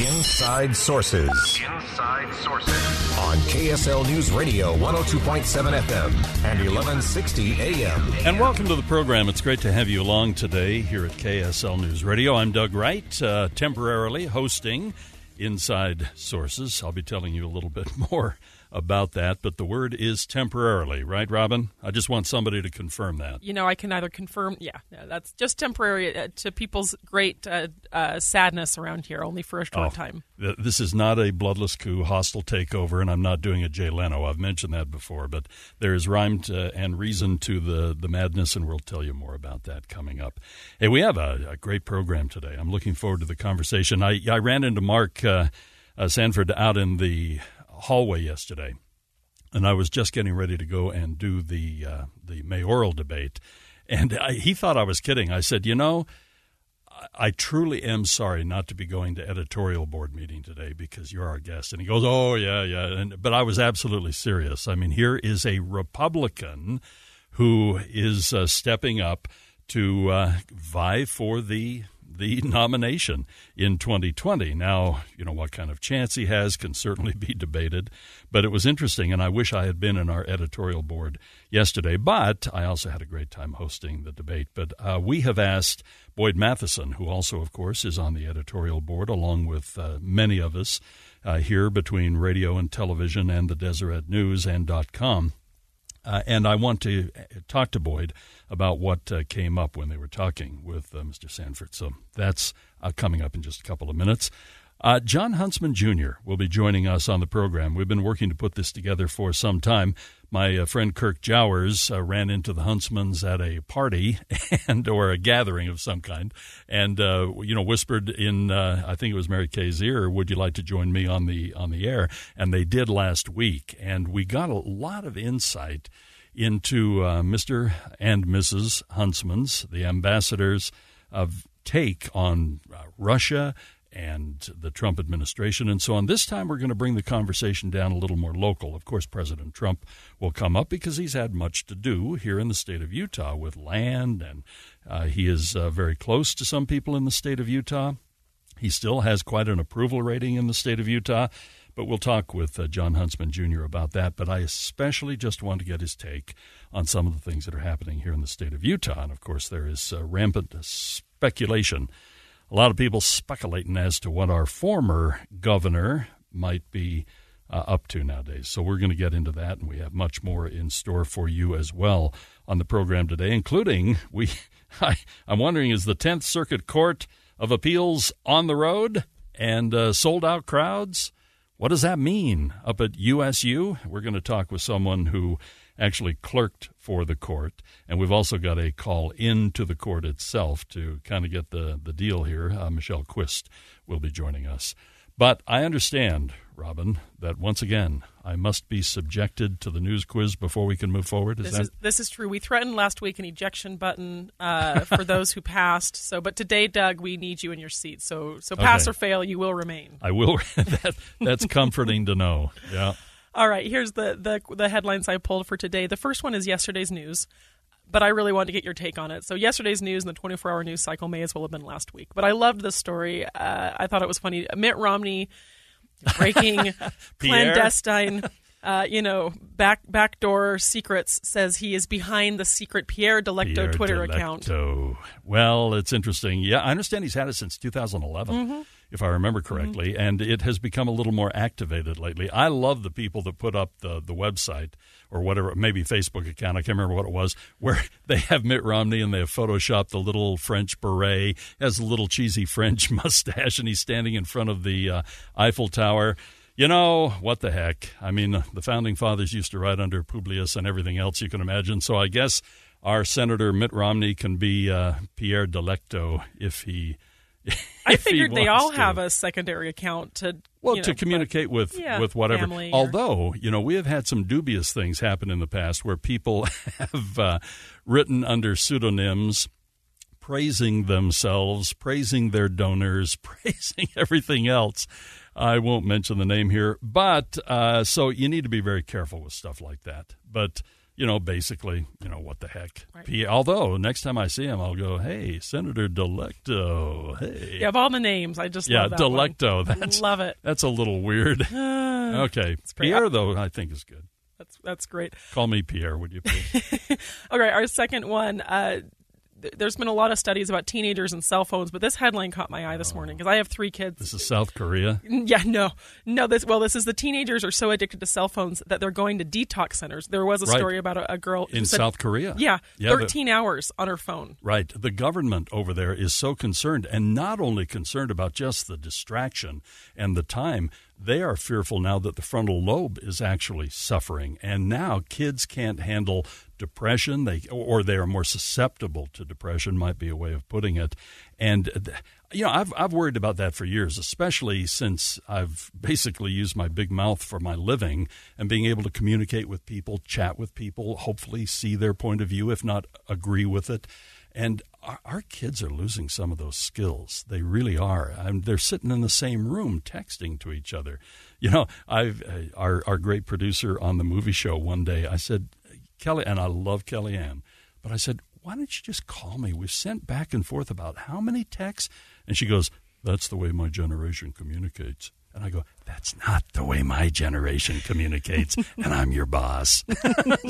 Inside Sources. Inside Sources. On KSL News Radio, 102.7 FM and 1160 AM. And welcome to the program. It's great to have you along today here at KSL News Radio. I'm Doug Wright, temporarily hosting Inside Sources. I'll be telling you a little bit more about that, but the word is temporarily, right, Robin? I just want somebody to confirm that. You know, I can either confirm, that's just temporary to people's great sadness around here, only for a short time. This is not a bloodless coup, hostile takeover, and I'm not doing a Jay Leno. I've mentioned that before, but there is rhyme and reason to the madness, and we'll tell you more about that coming up. Hey, we have a great program today. I'm looking forward to the conversation. I ran into Mark Sanford out in the hallway yesterday, and I was just getting ready to go and do the mayoral debate, and he thought I was kidding. I said, you know, I truly am sorry not to be going to editorial board meeting today because you're our guest. And he goes, oh, yeah. But I was absolutely serious. I mean, here is a Republican who is stepping up to vie for the nomination in 2020. Now, you know, what kind of chance he has can certainly be debated, but it was interesting, and I wish I had been in our editorial board yesterday, but I also had a great time hosting the debate. But we have asked Boyd Matheson, who also, of course, is on the editorial board, along with many of us here between radio and television and the Deseret News and .com. And I want to talk to Boyd about what came up when they were talking with Mr. Sanford. So that's coming up in just a couple of minutes. Jon Huntsman Jr. will be joining us on the program. We've been working to put this together for some time. My friend Kirk Jowers ran into the Huntsmans at a party or a gathering of some kind and, whispered in, I think it was Mary Kay's ear, would you like to join me on the air? And they did last week. And we got a lot of insight into Mr. and Mrs. Huntsman's, the ambassadors, of take on Russia and the Trump administration and so on. This time we're going to bring the conversation down a little more local. Of course, President Trump will come up because he's had much to do here in the state of Utah with land, and he is very close to some people in the state of Utah. He still has quite an approval rating in the state of Utah, but we'll talk with Jon Huntsman Jr. about that. But I especially just want to get his take on some of the things that are happening here in the state of Utah. And, of course, there is rampant speculation. A lot of people speculating as to what our former governor might be up to nowadays. So we're going to get into that, and we have much more in store for you as well on the program today, including I'm wondering, is the 10th Circuit Court of Appeals on the road and sold-out crowds? What does that mean up at USU? We're going to talk with someone who actually clerked for the court, and we've also got a call into the court itself to kind of get the deal here. Michelle Quist will be joining us. But I understand, Robin, that once again, I must be subjected to the news quiz before we can move forward. This is true. We threatened last week an ejection button for those who passed. So, but today, Doug, we need you in your seat. So pass or fail, you will remain. I will. That's comforting to know. Yeah. All right, here's the headlines I pulled for today. The first one is yesterday's news, but I really wanted to get your take on it. So yesterday's news and the 24-hour news cycle may as well have been last week. But I loved this story. I thought it was funny. Mitt Romney breaking clandestine, backdoor secrets, says he is behind the secret Pierre Delecto account. Well, it's interesting. Yeah, I understand he's had it since 2011. Mm-hmm. If I remember correctly, mm-hmm. And it has become a little more activated lately. I love the people that put up the website or whatever, maybe Facebook account, I can't remember what it was, where they have Mitt Romney and they have photoshopped the little French beret, has a little cheesy French mustache, and he's standing in front of the Eiffel Tower. You know, what the heck? I mean, the Founding Fathers used to write under Publius and everything else you can imagine, so I guess our Senator Mitt Romney can be Pierre Delecto if he I figured they all have a secondary account to to communicate with whatever. Although, we have had some dubious things happen in the past where people have written under pseudonyms, praising themselves, praising their donors, praising everything else. I won't mention the name here, but so you need to be very careful with stuff like that. But what the heck. Right. Although, next time I see him, I'll go, hey, Senator Delecto. Hey. Yeah, of all the names, I just love that Delecto. One. Love it. That's a little weird. Okay. Pierre, though, I think is good. That's great. Call me Pierre, would you please? All right, our second one. There's been a lot of studies about teenagers and cell phones, but this headline caught my eye this morning because I have three kids. This is South Korea? Yeah, no. This is the teenagers are so addicted to cell phones that they're going to detox centers. There was a story about a girl in South Korea. Yeah, 13 hours on her phone. Right. The government over there is so concerned, and not only concerned about just the distraction and the time. They are fearful now that the frontal lobe is actually suffering, and now kids can't handle depression. They are more susceptible to depression, might be a way of putting it. And I've worried about that for years, especially since I've basically used my big mouth for my living and being able to communicate with people, chat with people, hopefully see their point of view, if not agree with it. And our kids are losing some of those skills. They really are. They're sitting in the same room texting to each other. Our great producer on the movie show one day, I said, Kelly, and I love Kellyanne, but I said, why don't you just call me? We've sent back and forth about how many texts? And she goes, that's the way my generation communicates. And I go, that's not the way my generation communicates, and I'm your boss.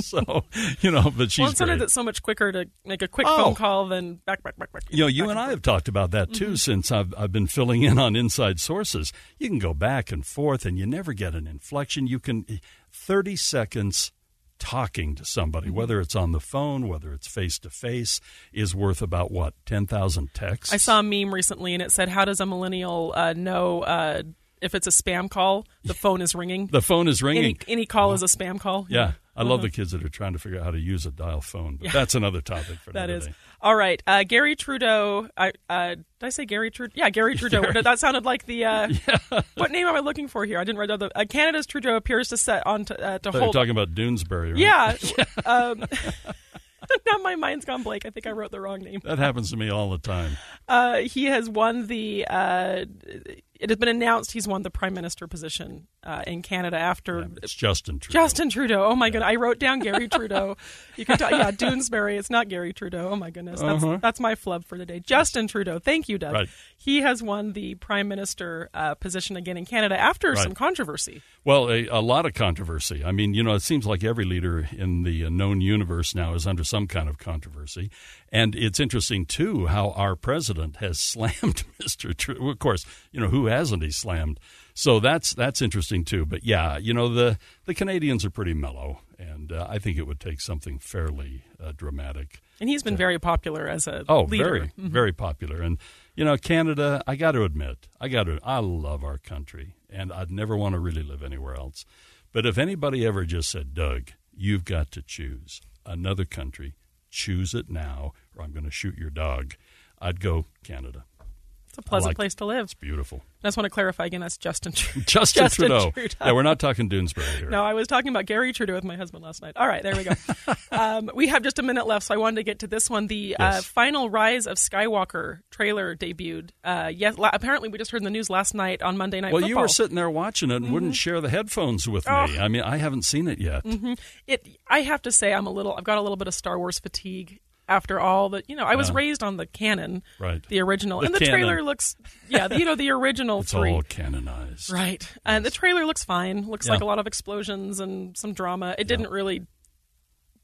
So, but she's great. It's so much quicker to make a quick phone call than back. You and I have talked about that, too, since I've been filling in on Inside Sources. You can go back and forth, and you never get an inflection. You can 30 seconds talking to somebody, whether it's on the phone, whether it's face-to-face, is worth about, 10,000 texts? I saw a meme recently, and it said, how does a millennial know... if it's a spam call, the phone is ringing. The phone is ringing. Any call is a spam call. Yeah. I love the kids that are trying to figure out how to use a dial phone, but that's another topic for another day. All right. Gary Trudeau. Did I say Gary Trudeau? Yeah, Gary Trudeau. That sounded like the what name am I looking for here? I didn't write down the Canada's Trudeau appears to set on to hold. You're talking about Doonesbury, right? Yeah. Now my mind's gone blank. I think I wrote the wrong name. That happens to me all the time. He has won the... it has been announced he's won the prime minister position in Canada after... it's Justin Trudeau. Oh, my goodness. I wrote down Gary Trudeau. You can tell, Doonesbury. It's not Gary Trudeau. Oh, my goodness. That's my flub for the day. Justin Trudeau. Thank you, Doug. Right. He has won the prime minister position again in Canada after some controversy. Well, a lot of controversy. I mean, it seems like every leader in the known universe now is under some kind of controversy. And it's interesting, too, how our president has slammed Mr. Trudeau. Of course, who hasn't he slammed? So that's interesting, too. But, the Canadians are pretty mellow, and I think it would take something fairly dramatic. And he's been very popular as a leader. Very popular. And, Canada, I got to admit, I love our country, and I'd never want to really live anywhere else. But if anybody ever just said, Doug, you've got to choose another country, choose it now, or I'm going to shoot your dog, I'd go Canada. It's a pleasant place to live. It's beautiful. I just want to clarify again, that's Justin Trudeau. Yeah, we're not talking Doonesbury here. No, I was talking about Gary Trudeau with my husband last night. All right, there we go. We have just a minute left, so I wanted to get to this one. The final Rise of Skywalker trailer debuted. Apparently we just heard in the news last night on Monday Night Football. Well, you were sitting there watching it and wouldn't share the headphones with me. I mean, I haven't seen it yet. I have to say I've got a little bit of Star Wars fatigue. After all that, I was raised on the canon, right? The original, the trailer looks, the original. It's all canonized, right? Yes. And the trailer looks fine. Looks like a lot of explosions and some drama. It didn't really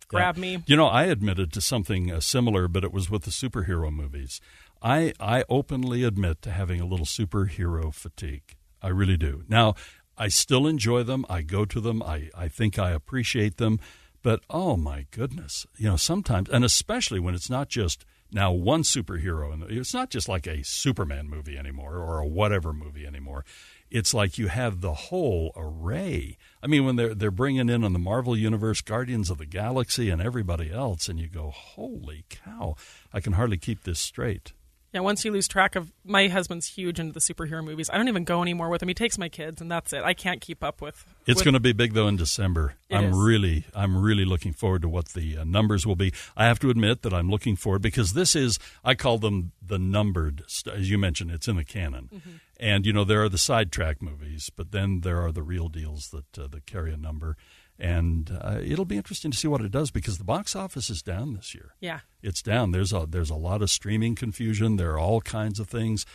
grab me. I admitted to something similar, but it was with the superhero movies. I openly admit to having a little superhero fatigue. I really do. Now, I still enjoy them. I go to them. I think I appreciate them. But, oh, my goodness, sometimes, and especially when it's not just now one superhero. And it's not just like a Superman movie anymore or a whatever movie anymore. It's like you have the whole array. I mean, when they're bringing in on the Marvel Universe, Guardians of the Galaxy and everybody else, and you go, holy cow, I can hardly keep this straight. Yeah, once you lose track of... My husband's huge into the superhero movies. I don't even go anymore with him. He takes my kids, and that's it. I can't keep up with... It's going to be big, though, in December. I'm really looking forward to what the numbers will be. I have to admit that I'm looking forward, because this is... I call them the numbered... As you mentioned, it's in the canon. Mm-hmm. And, you know, there are the sidetrack movies, but then there are the real deals that carry a number. And it'll be interesting to see what it does, because the box office is down this year. Yeah. It's down. There's a lot of streaming confusion. There are all kinds of things,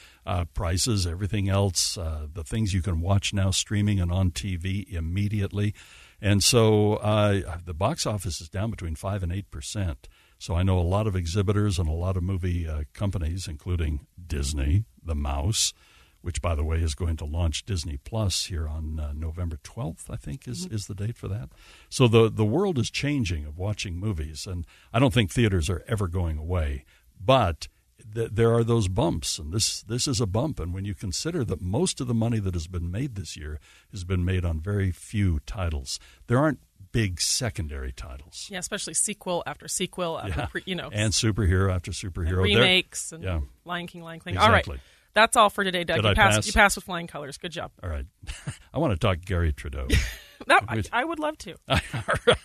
prices, everything else, the things you can watch now streaming and on TV immediately. And so the box office is down between 5% and 8%. So I know a lot of exhibitors and a lot of movie companies, including Disney, The Mouse, which, by the way, is going to launch Disney Plus here on November 12th, I think, is the date for that. So the world is changing of watching movies, and I don't think theaters are ever going away. But there are those bumps, and this is a bump. And when you consider that most of the money that has been made this year has been made on very few titles, there aren't big secondary titles. Yeah, especially sequel after sequel after, and superhero after superhero. And remakes Lion King, Lion King. Exactly. All right. That's all for today, Doug. You passed with flying colors. Good job. All right. I want to talk Garry Trudeau. I would love to. All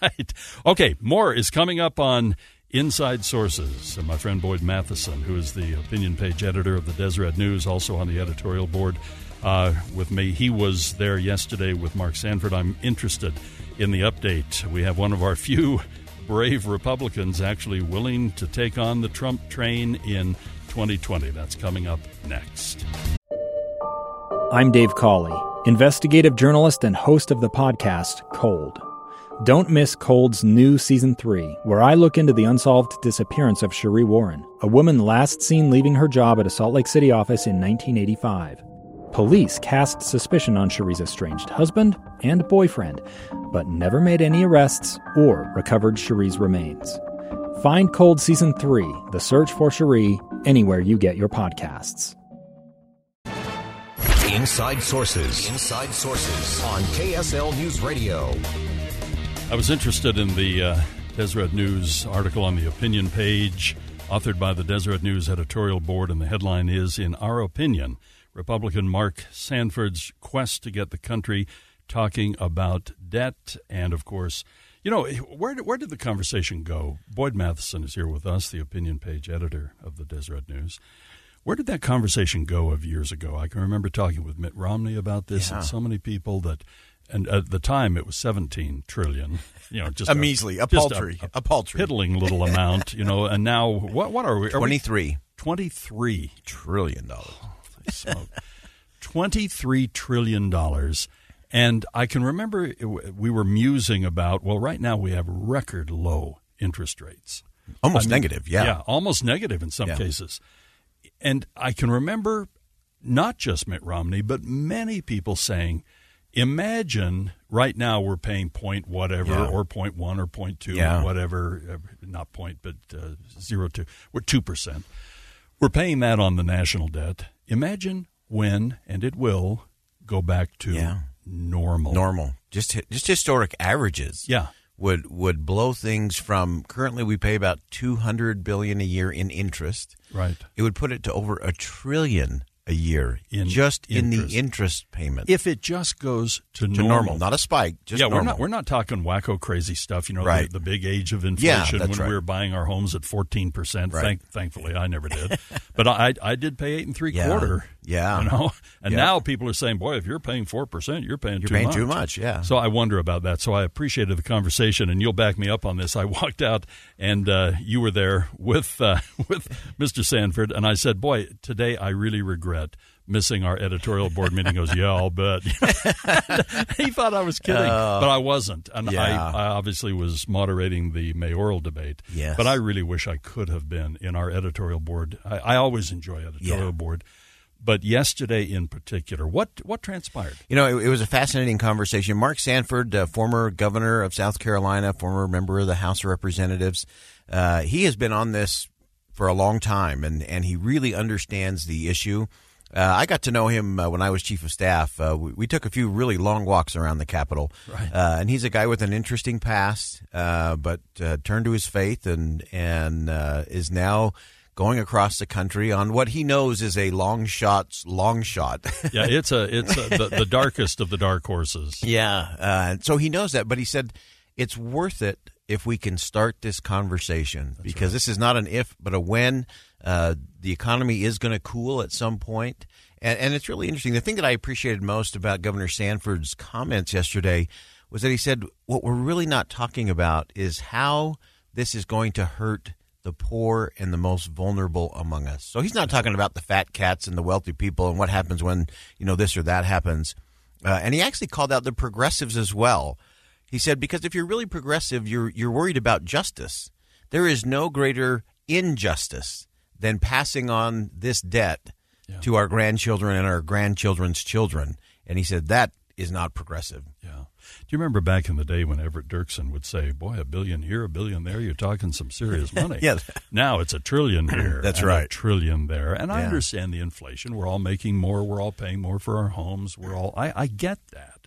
right. Okay, more is coming up on Inside Sources. And my friend Boyd Matheson, who is the opinion page editor of the Deseret News, also on the editorial board with me. He was there yesterday with Mark Sanford. I'm interested in the update. We have one of our few brave Republicans actually willing to take on the Trump train in 2020. That's coming up next. I'm Dave Cawley, investigative journalist and host of the podcast Cold. Don't miss Cold's new Season 3, where I look into the unsolved disappearance of Cherie Warren, a woman last seen leaving her job at a Salt Lake City office in 1985. Police cast suspicion on Cherie's estranged husband and boyfriend, but never made any arrests or recovered Cherie's remains. Find Cold Season 3, The Search for Cherie, anywhere you get your podcasts. Inside Sources on KSL News Radio. I was interested in the Deseret News article on the opinion page, authored by the Deseret News editorial board, and the headline is, "In Our Opinion, Republican Mark Sanford's quest to get the country talking about debt," and of course... You know, where did the conversation go? Boyd Matheson is here with us, the opinion page editor of the Deseret News. Where did that conversation go of years ago? I can remember talking with Mitt Romney about this, and so many people that, and at the time it was $17 trillion. You know, just a paltry, piddling little amount. You know, and now what are we? $23 trillion. So, $23 trillion. And I can remember we were musing about, well, right now we have record low interest rates. Almost negative, yeah. Yeah, almost negative in some cases. And I can remember not just Mitt Romney, but many people saying, imagine right now we're paying point whatever or 0.1 or 0.2 or whatever, not point, but 0.2. We're 2%. We're paying that on the national debt. Imagine when, and it will, go back to... Yeah. Normal. Just historic averages. Yeah, would blow things from currently we pay about $200 billion a year in interest. Right. It would put it to over $1 trillion a year in the interest payment. If it just goes to normal, not a spike. Just normal. We're not talking wacko crazy stuff. You know, the big age of inflation we were buying our homes at 14%. Right. Thankfully, I never did, but I did pay 8 3/4. Yeah, you know? And now people are saying, boy, if you're paying 4%, you're paying too much. Yeah. So I wonder about that. So I appreciated the conversation, and you'll back me up on this. I walked out, and you were there with Mr. Sanford, and I said, boy, today I really regret missing our editorial board meeting. He goes, yeah, I'll bet. He thought I was kidding, but I wasn't. And I obviously was moderating the mayoral debate. Yes. But I really wish I could have been in our editorial board. I always enjoy editorial board. But yesterday in particular, what transpired? You know, it was a fascinating conversation. Mark Sanford, former governor of South Carolina, former member of the House of Representatives, he has been on this for a long time, and he really understands the issue. I got to know him when I was chief of staff. We took a few really long walks around the Capitol. Right. And he's a guy with an interesting past, but turned to his faith and is now going across the country on what he knows is a long shot. Yeah, it's the darkest of the dark horses. Yeah, so he knows that, but he said it's worth it if we can start this conversation. That's because right. This is not an if, but a when. The economy is going to cool at some point. And it's really interesting. The thing that I appreciated most about Governor Sanford's comments yesterday was that he said, what we're really not talking about is how this is going to hurt the poor and the most vulnerable among us. So he's not talking about the fat cats and the wealthy people and what happens when, this or that happens. And he actually called out the progressives as well. He said, because if you're really progressive, you're worried about justice. There is no greater injustice than passing on this debt to our grandchildren and our grandchildren's children. And he said that is not progressive. Yeah. Do you remember back in the day when Everett Dirksen would say, boy, a billion here, a billion there, you're talking some serious money. Yeah. Now it's a trillion here. That's right. A trillion there. And I understand the inflation. We're all making more. We're all paying more for our homes. I get that.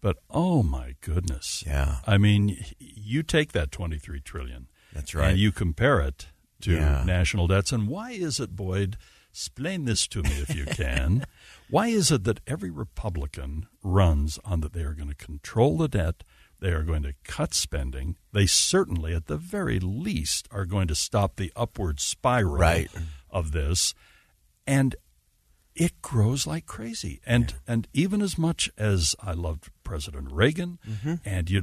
But, oh, my goodness. Yeah. I mean, you take that $23 trillion. That's right. And you compare it to national debts. And why is it, Boyd, explain this to me if you can, why is it that every Republican runs on that they are going to control the debt, they are going to cut spending, they certainly, at the very least, are going to stop the upward spiral of this, and it grows like crazy. And even as much as I loved President Reagan, and you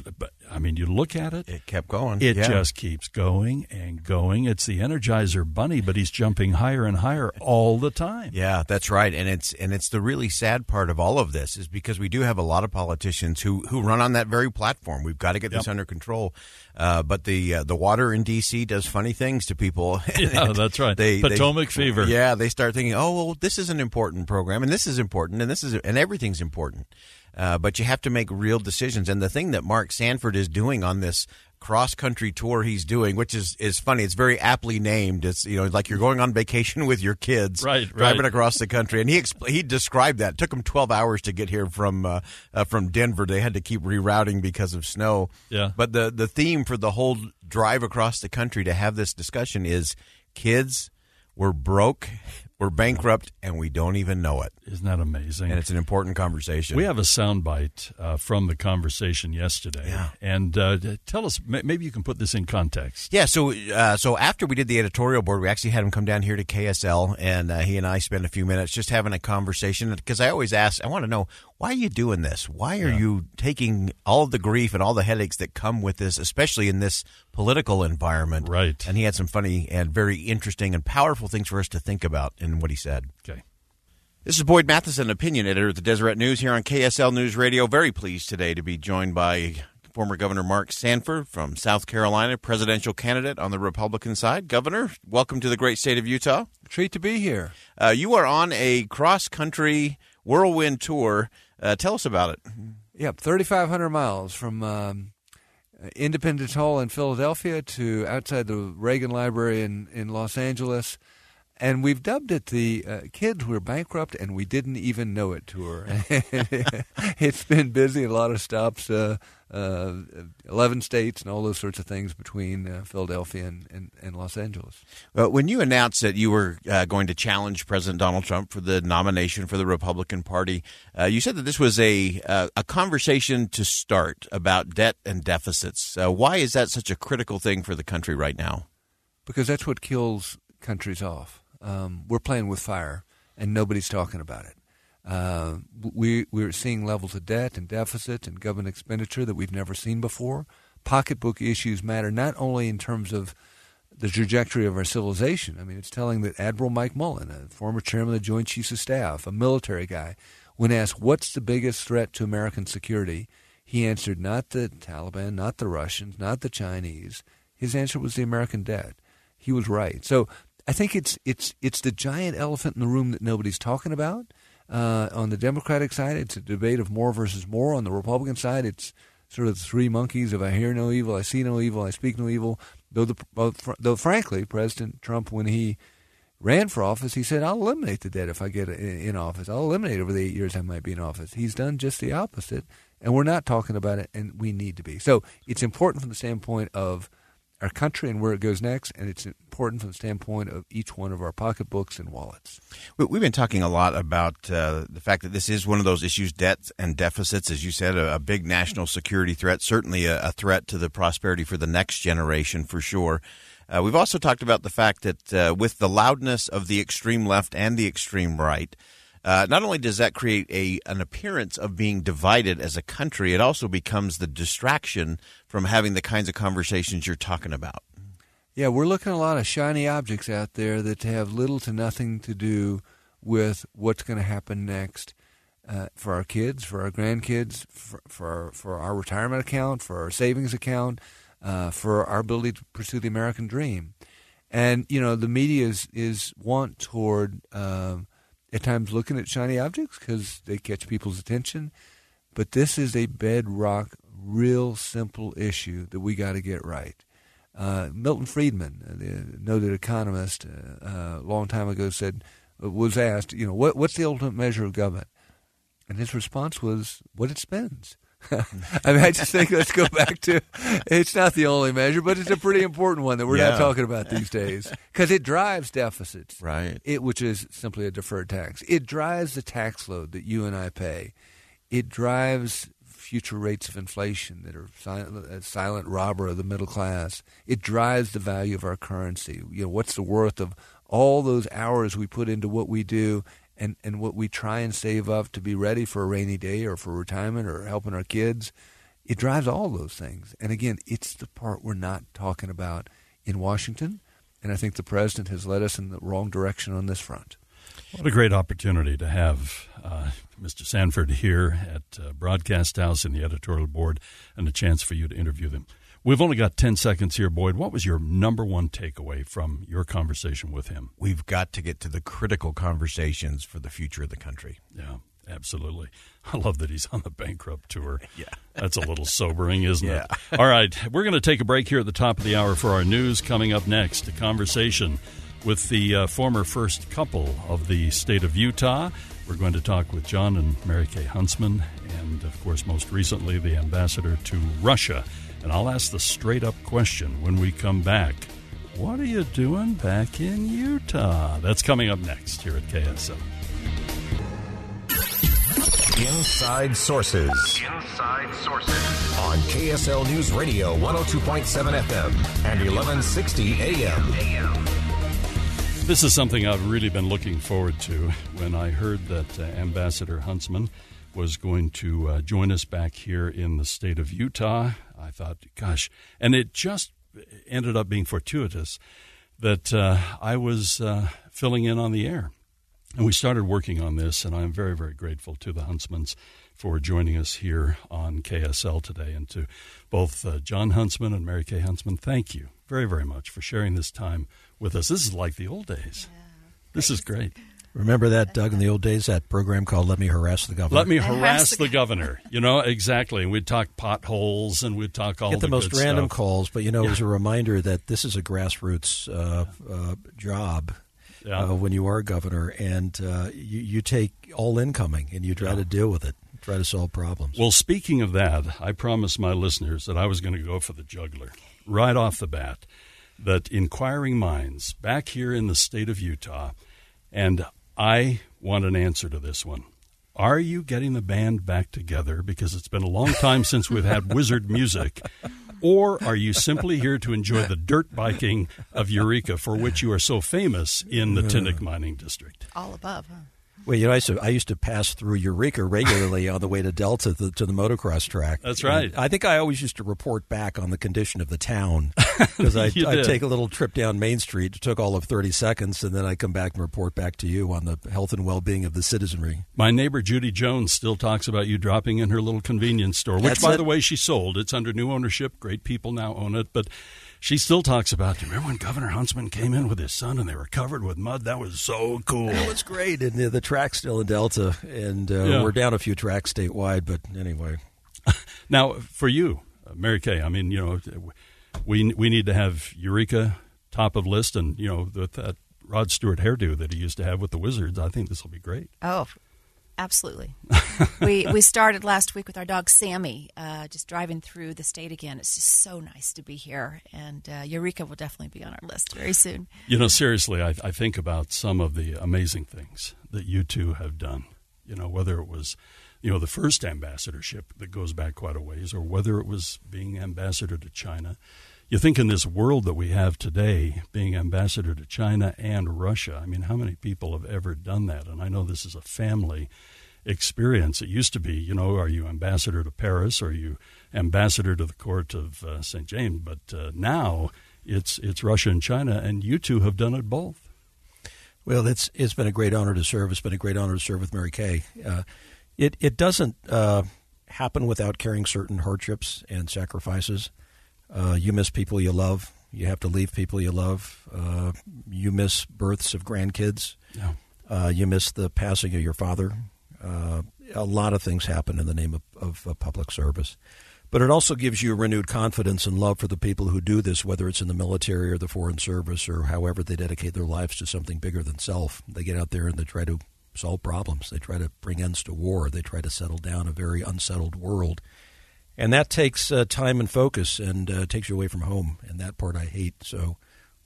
look at it. It kept going. It just keeps going and going. It's the Energizer Bunny, but he's jumping higher and higher all the time. Yeah, that's right. And it's the really sad part of all of this is because we do have a lot of politicians who run on that very platform. We've got to get this under control. But the water in D.C. does funny things to people. Yeah, that's right. Potomac fever. Yeah, they start thinking, oh, well, this is an important program, and this is important, and everything's important. But you have to make real decisions. And the thing that Mark Sanford is doing on this cross-country tour he's doing, which is funny, it's very aptly named. It's like you're going on vacation with your kids, driving across the country. And he described that. It took him 12 hours to get here from Denver. They had to keep rerouting because of snow. Yeah. But the theme for the whole drive across the country to have this discussion is kids, we're broke. We're bankrupt, and we don't even know it. Isn't that amazing? And it's an important conversation. We have a soundbite from the conversation yesterday. Yeah. And tell us, maybe you can put this in context. Yeah, so after we did the editorial board, we actually had him come down here to KSL, and he and I spent a few minutes just having a conversation. Because I always ask, I want to know, why are you doing this? Why are you taking all of the grief and all the headaches that come with this, especially in this political environment? Right. And he had some funny and very interesting and powerful things for us to think about in what he said. Okay. This is Boyd Matheson, opinion editor at the Deseret News here on KSL News Radio. Very pleased today to be joined by former Governor Mark Sanford from South Carolina, presidential candidate on the Republican side. Governor, welcome to the great state of Utah. Treat to be here. You are on a cross-country whirlwind tour. Tell us about it. Yep, 3,500 miles from Independence Hall in Philadelphia to outside the Reagan Library in Los Angeles. And we've dubbed it the Kids Were Bankrupt and We Didn't Even Know It Tour. It's been busy, a lot of stops, 11 states and all those sorts of things between Philadelphia and Los Angeles. When you announced that you were going to challenge President Donald Trump for the nomination for the Republican Party, you said that this was a conversation to start about debt and deficits. Why is that such a critical thing for the country right now? Because that's what kills countries off. We're playing with fire, and nobody's talking about it. We're seeing levels of debt and deficit and government expenditure that we've never seen before. Pocketbook issues matter not only in terms of the trajectory of our civilization. I mean, it's telling that Admiral Mike Mullen, a former chairman of the Joint Chiefs of Staff, a military guy, when asked what's the biggest threat to American security, he answered not the Taliban, not the Russians, not the Chinese. His answer was the American debt. He was right. So I think it's the giant elephant in the room that nobody's talking about. On the Democratic side, it's a debate of more versus more. On the Republican side, it's sort of the three monkeys of I hear no evil, I see no evil, I speak no evil. Though frankly, President Trump, when he ran for office, he said, I'll eliminate the debt if I get in office. I'll eliminate it over the 8 years I might be in office. He's done just the opposite, and we're not talking about it, and we need to be. So it's important from the standpoint of our country and where it goes next, and it's important from the standpoint of each one of our pocketbooks and wallets. We've been talking a lot about the fact that this is one of those issues, debts and deficits, as you said, a big national security threat, certainly a threat to the prosperity for the next generation for sure. We've also talked about the fact that with the loudness of the extreme left and the extreme right, not only does that create an appearance of being divided as a country, it also becomes the distraction from having the kinds of conversations you're talking about. Yeah, we're looking at a lot of shiny objects out there that have little to nothing to do with what's going to happen next for our kids, for our grandkids, for our retirement account, for our savings account, for our ability to pursue the American dream. And, you know, the media is want toward... at times looking at shiny objects because they catch people's attention. But this is a bedrock, real simple issue that we got to get right. Milton Friedman, the noted economist, a long time ago was asked, you know, what's the ultimate measure of government? And his response was what it spends. I mean, I just think let's go back to it's not the only measure, but it's a pretty important one that we're not talking about these days because it drives deficits, right? Which is simply a deferred tax. It drives the tax load that you and I pay. It drives future rates of inflation that are a silent robber of the middle class. It drives the value of our currency. You know, what's the worth of all those hours we put into what we do and what we try and save up to be ready for a rainy day or for retirement or helping our kids? It drives all those things. And again, it's the part we're not talking about in Washington. And I think the president has led us in the wrong direction on this front. What a great opportunity to have Mr. Sanford here at Broadcast House and the editorial board and a chance for you to interview them. We've only got 10 seconds here, Boyd. What was your number one takeaway from your conversation with him? We've got to get to the critical conversations for the future of the country. Yeah, absolutely. I love that he's on the bankrupt tour. Yeah. That's a little sobering, isn't it? All right. We're going to take a break here at the top of the hour for our news. Coming up next, a conversation with the former first couple of the state of Utah. We're going to talk with Jon and Mary Kay Huntsman and, of course, most recently, the ambassador to Russia. And I'll ask the straight-up question when we come back. What are you doing back in Utah? That's coming up next here at KSL. Inside Sources. Inside Sources. On KSL News Radio, 102.7 FM and 1160 AM. This is something I've really been looking forward to. When I heard that Ambassador Huntsman was going to join us back here in the state of Utah, I thought, gosh, and it just ended up being fortuitous that I was filling in on the air. And we started working on this, and I'm very, very grateful to the Huntsmans for joining us here on KSL today. And to both Jon Huntsman and Mary Kay Huntsman, thank you very, very much for sharing this time with us. This is like the old days. Yeah. This is great. Remember that, Doug, in the old days, that program called Let Me Harass the Governor? Let Me Harass the Governor. You know, exactly. And we'd talk potholes and we'd talk all the most random stuff. Calls. But, you know, it was a reminder that this is a grassroots job when you are governor. And you take all incoming and you try to deal with it, try to solve problems. Well, speaking of that, I promised my listeners that I was going to go for the juggler right off the bat, that inquiring minds back here in the state of Utah. And I want an answer to this one. Are you getting the band back together because it's been a long time since we've had wizard music, or are you simply here to enjoy the dirt biking of Eureka, for which you are so famous in the Tinnick Mining District? All above, huh? Well, you know, I used to pass through Eureka regularly on the way to Delta to the motocross track. That's right. And I think I always used to report back on the condition of the town because I'd take a little trip down Main Street. It took all of 30 seconds, and then I'd come back and report back to you on the health and well-being of the citizenry. My neighbor Judy Jones still talks about you dropping in her little convenience store, which, by the way, she sold. It's under new ownership. Great people now own it, but... she still talks about, do you remember when Governor Huntsman came in with his son and they were covered with mud? That was so cool. That was great. And the track's still in Delta, and we're down a few tracks statewide, but anyway. Now, for you, Mary Kay, I mean, you know, we need to have Eureka top of list, and, you know, that Rod Stewart hairdo that he used to have with the Wizards. I think this will be great. Oh, Absolutely. We started last week with our dog Sammy, just driving through the state again. It's just so nice to be here, and Eureka will definitely be on our list very soon. You know, seriously, I think about some of the amazing things that you two have done. You know, whether it was, you know, the first ambassadorship that goes back quite a ways, or whether it was being ambassador to China. You think in this world that we have today, being ambassador to China and Russia, I mean, how many people have ever done that? And I know this is a family experience. It used to be, you know, are you ambassador to Paris? Or are you ambassador to the court of St. James? But now it's Russia and China, and you two have done it both. Well, it's been a great honor to serve. It's been a great honor to serve with Mary Kay. It doesn't happen without carrying certain hardships and sacrifices. You miss people you love. You have to leave people you love. You miss births of grandkids. Yeah. You miss the passing of your father. A lot of things happen in the name of public service. But it also gives you renewed confidence and love for the people who do this, whether it's in the military or the foreign service or however they dedicate their lives to something bigger than self. They get out there and they try to solve problems. They try to bring ends to war. They try to settle down a very unsettled world. And that takes time and focus and takes you away from home. And that part I hate. So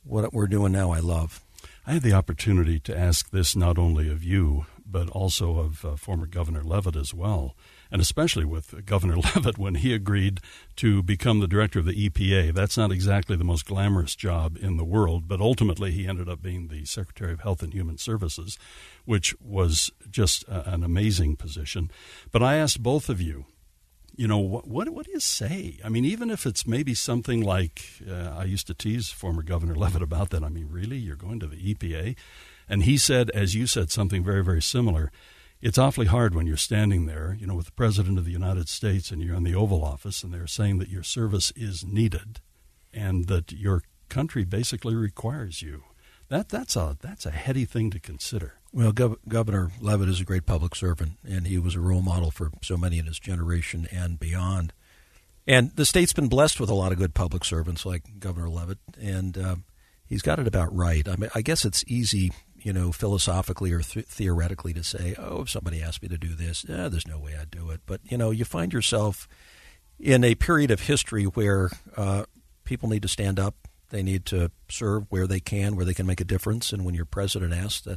what we're doing now, I love. I had the opportunity to ask this not only of you, but also of former Governor Leavitt as well. And especially with Governor Leavitt when he agreed to become the director of the EPA. That's not exactly the most glamorous job in the world, but ultimately he ended up being the Secretary of Health and Human Services, which was just an amazing position. But I asked both of you, you know, what do you say? I mean, even if it's maybe something like I used to tease former Governor Leavitt about that. I mean, really, you're going to the EPA? And he said, as you said, something very, very similar. It's awfully hard when you're standing there, you know, with the President of the United States and you're in the Oval Office and they're saying that your service is needed and that your country basically requires you. That's a heady thing to consider. Well, Governor Leavitt is a great public servant, and he was a role model for so many in his generation and beyond. And the state's been blessed with a lot of good public servants like Governor Leavitt, and he's got it about right. I mean, I guess it's easy, you know, philosophically or theoretically to say, oh, if somebody asked me to do this, there's no way I'd do it. But, you know, you find yourself in a period of history where people need to stand up. They need to serve where they can make a difference. And when your president asks,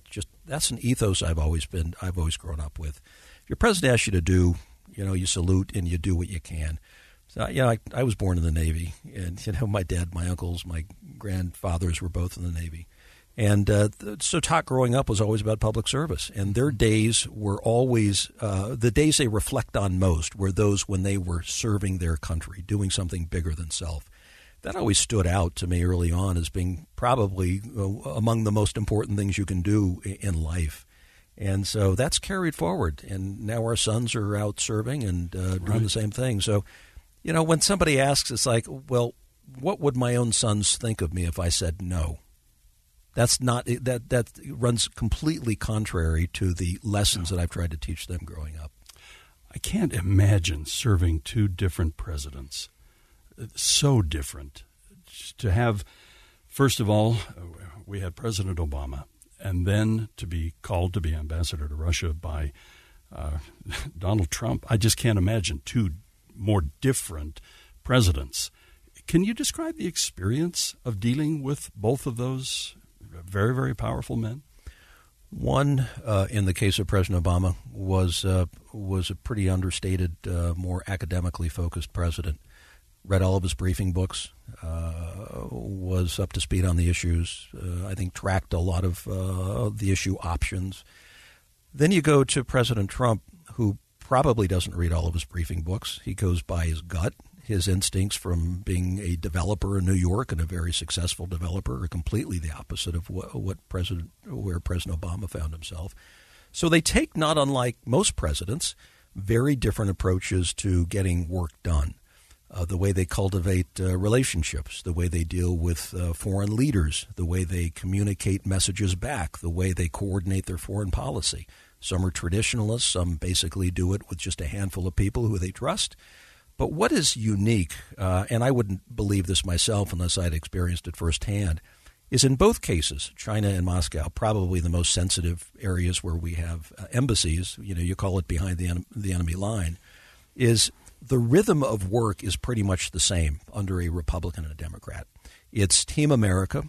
that's an ethos I've always grown up with. If your president asks you to do, you know, you salute and you do what you can. So, you know, I was born in the Navy, and you know, my dad, my uncles, my grandfathers were both in the Navy, and so taught growing up was always about public service. And their days were always the days they reflect on most were those when they were serving their country, doing something bigger than self. That always stood out to me early on as being probably among the most important things you can do in life. And so that's carried forward. And now our sons are out serving and doing the same thing. So, you know, when somebody asks, it's like, well, what would my own sons think of me if I said no? That's not that runs completely contrary to the lessons that I've tried to teach them growing up. I can't imagine serving two different presidents. So different to have, first of all, we had President Obama, and then to be called to be ambassador to Russia by Donald Trump. I just can't imagine two more different presidents. Can you describe the experience of dealing with both of those very, very powerful men? One, in the case of President Obama, was a pretty understated, more academically focused president. Read all of his briefing books, was up to speed on the issues, I think tracked a lot of the issue options. Then you go to President Trump, who probably doesn't read all of his briefing books. He goes by his gut, his instincts from being a developer in New York and a very successful developer are completely the opposite of where President Obama found himself. So they take, not unlike most presidents, very different approaches to getting work done. The way they cultivate relationships, the way they deal with foreign leaders, the way they communicate messages back, the way they coordinate their foreign policy. Some are traditionalists. Some basically do it with just a handful of people who they trust. But what is unique, and I wouldn't believe this myself unless I'd experienced it firsthand, is in both cases, China and Moscow, probably the most sensitive areas where we have embassies, you know, you call it behind the enemy line, is the rhythm of work is pretty much the same under a Republican and a Democrat. It's Team America.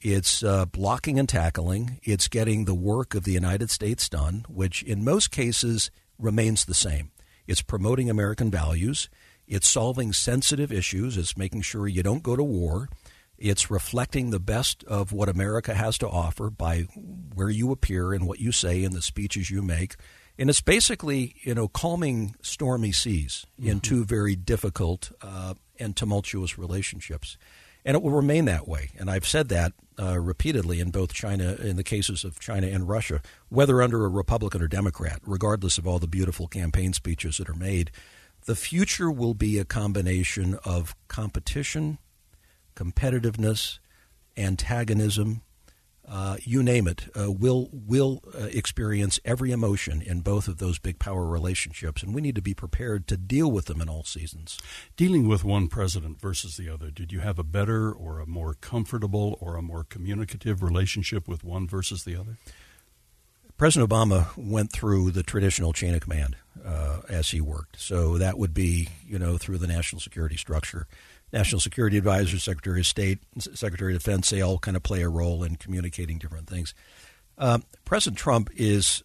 It's blocking and tackling. It's getting the work of the United States done, which in most cases remains the same. It's promoting American values. It's solving sensitive issues. It's making sure you don't go to war. It's reflecting the best of what America has to offer by where you appear and what you say and the speeches you make. And it's basically, you know, calming stormy seas in two very difficult and tumultuous relationships. And it will remain that way. And I've said that repeatedly in both China, in the cases of China and Russia, whether under a Republican or Democrat, regardless of all the beautiful campaign speeches that are made. The future will be a combination of competition, competitiveness, antagonism, you name it. We'll experience every emotion in both of those big power relationships, and we need to be prepared to deal with them in all seasons. Dealing with one president versus the other, did you have a better or a more comfortable or a more communicative relationship with one versus the other? President Obama went through the traditional chain of command as he worked. So that would be, you know, through the national security structure. National Security Advisor, Secretary of State, Secretary of Defense, they all kind of play a role in communicating different things. President Trump is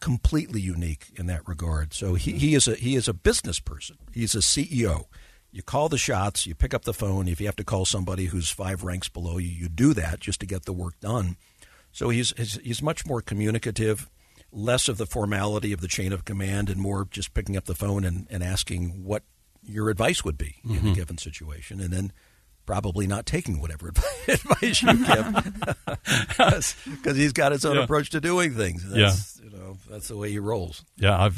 completely unique in that regard. So he is a business person. He's a CEO. You call the shots. You pick up the phone. If you have to call somebody who's 5 ranks below you, you do that just to get the work done. So he's much more communicative, less of the formality of the chain of command, and more just picking up the phone and asking what your advice would be in a given situation, and then probably not taking whatever advice you give because he's got his own approach to doing things. That's, you know, that's the way he rolls. Yeah,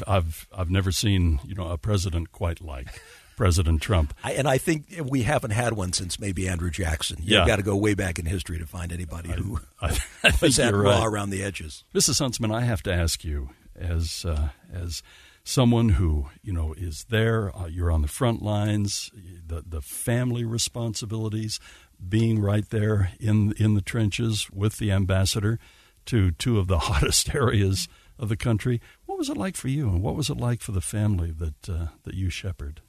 I've never seen, you know, a president quite like President Trump. I think we haven't had one since maybe Andrew Jackson. You've got to go way back in history to find anybody who was that raw around the edges. Mrs. Huntsman, I have to ask you, as someone who, you know, is there, you're on the front lines, the family responsibilities, being right there in the trenches with the ambassador to two of the hottest areas of the country. What was it like for you, and what was it like for the family that that you shepherd?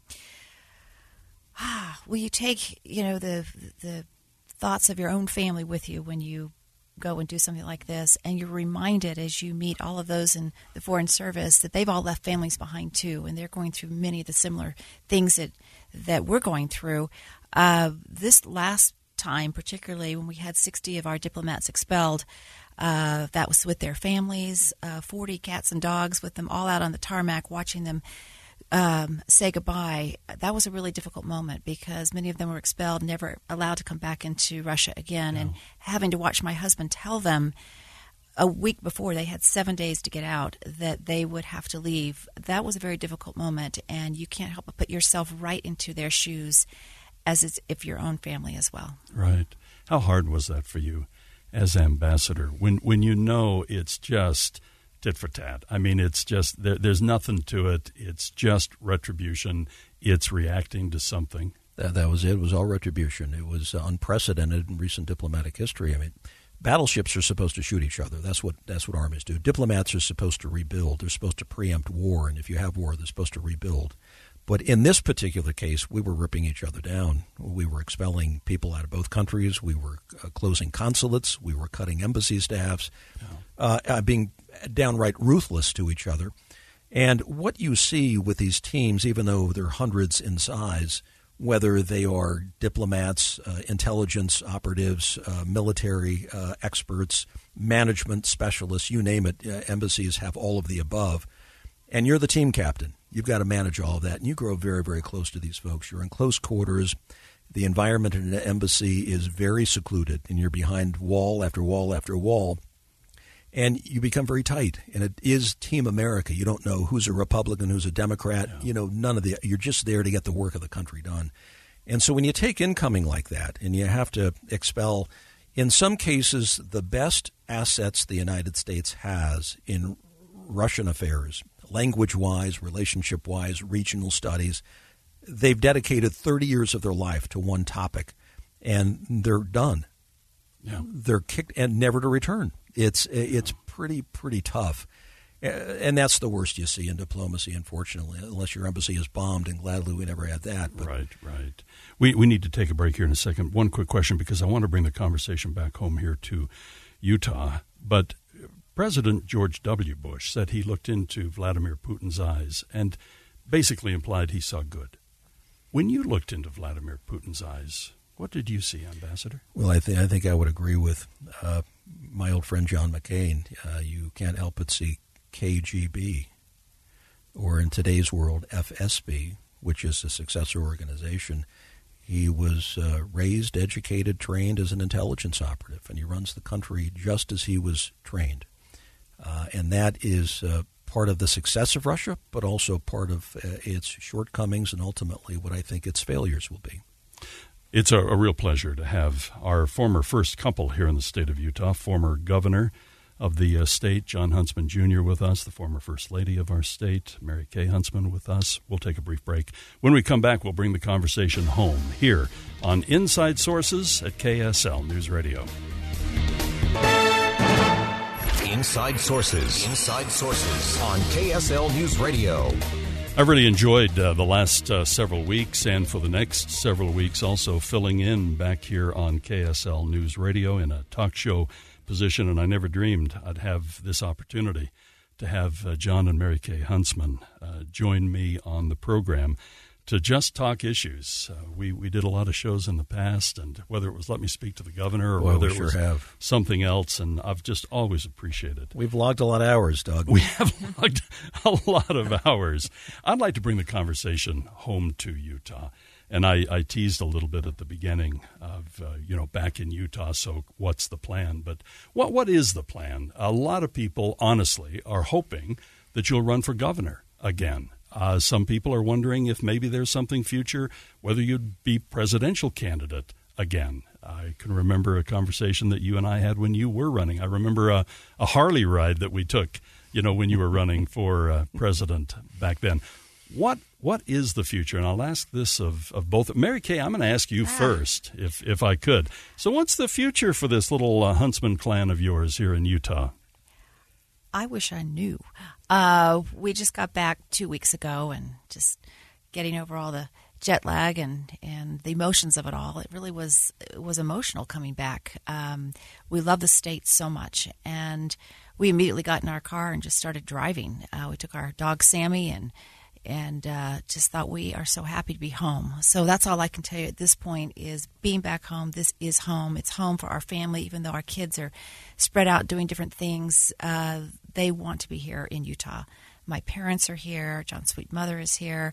Well, you take, you know, the thoughts of your own family with you when you go and do something like this, and you're reminded as you meet all of those in the Foreign Service that they've all left families behind too, and they're going through many of the similar things that we're going through. This last time, particularly when we had 60 of our diplomats expelled, that was with their families, 40 cats and dogs with them all out on the tarmac watching them say goodbye. That was a really difficult moment because many of them were expelled, never allowed to come back into Russia again. No. And having to watch my husband tell them a week before they had 7 days to get out that they would have to leave, that was a very difficult moment. And you can't help but put yourself right into their shoes as it's if your own family as well. Right. How hard was that for you as ambassador when you know it's just tit for tat? I mean, it's just there's nothing to it. It's just retribution. It's reacting to something. That was it. It was all retribution. It was unprecedented in recent diplomatic history. I mean, battleships are supposed to shoot each other. That's what armies do. Diplomats are supposed to rebuild. They're supposed to preempt war, and if you have war, they're supposed to rebuild. But in this particular case, we were ripping each other down. We were expelling people out of both countries. We were closing consulates. We were cutting embassy staffs. Being downright ruthless to each other. And what you see with these teams, even though they're hundreds in size, whether they are diplomats, intelligence operatives, military experts, management specialists, you name it, embassies have all of the above. And you're the team captain. You've got to manage all of that. And you grow very, very close to these folks. You're in close quarters. The environment in an embassy is very secluded, and you're behind wall after wall after wall. And you become very tight, and it is Team America. You don't know who's a Republican, who's a Democrat. Yeah. You know, none of the – you're just there to get the work of the country done. And so when you take incoming like that and you have to expel, in some cases, the best assets the United States has in Russian affairs, language-wise, relationship-wise, regional studies, they've dedicated 30 years of their life to one topic, and they're done. Yeah. They're kicked and never to return. It's pretty tough. And that's the worst you see in diplomacy, unfortunately, unless your embassy is bombed, and gladly we never had that. But. Right. We need to take a break here in a second. One quick question, because I want to bring the conversation back home here to Utah. But President George W. Bush said he looked into Vladimir Putin's eyes and basically implied he saw good. When you looked into Vladimir Putin's eyes, what did you see, Ambassador? Well, I think I would agree with my old friend John McCain. You can't help but see KGB, or in today's world, FSB, which is a successor organization. He was raised, educated, trained as an intelligence operative, and he runs the country just as he was trained. And that is part of the success of Russia, but also part of its shortcomings and ultimately what I think its failures will be. It's a real pleasure to have our former first couple here in the state of Utah, former governor of the state, Jon Huntsman Jr., with us, the former First Lady of our state, Mary Kay Huntsman, with us. We'll take a brief break. When we come back, we'll bring the conversation home here on Inside Sources at KSL News Radio. Inside Sources on KSL News Radio. I've really enjoyed the last several weeks, and for the next several weeks also filling in back here on KSL News Radio in a talk show position, and I never dreamed I'd have this opportunity to have John and Mary Kay Huntsman join me on the program to just talk issues. We did a lot of shows in the past, and whether it was Let Me Speak to the Governor or whether it was something else, and I've just always appreciated. We've logged a lot of hours, Doug. We have logged a lot of hours. I'd like to bring the conversation home to Utah. And I teased a little bit at the beginning of, back in Utah, so what's the plan? But what is the plan? A lot of people, honestly, are hoping that you'll run for governor again. Some people are wondering if maybe there's something future, whether you'd be presidential candidate again. I can remember a conversation that you and I had when you were running. I remember a Harley ride that we took, when you were running for president back then. What is the future? And I'll ask this of both. Mary Kay, I'm going to ask you first, if I could. So what's the future for this little Huntsman clan of yours here in Utah? I wish I knew. We just got back 2 weeks ago and just getting over all the jet lag and the emotions of it all. It really was emotional coming back. We love the state so much. And we immediately got in our car and just started driving. We took our dog, Sammy, and just thought we are so happy to be home. So that's all I can tell you at this point is being back home. This is home. It's home for our family, even though our kids are spread out doing different things. They want to be here in Utah. My parents are here. John's sweet mother is here.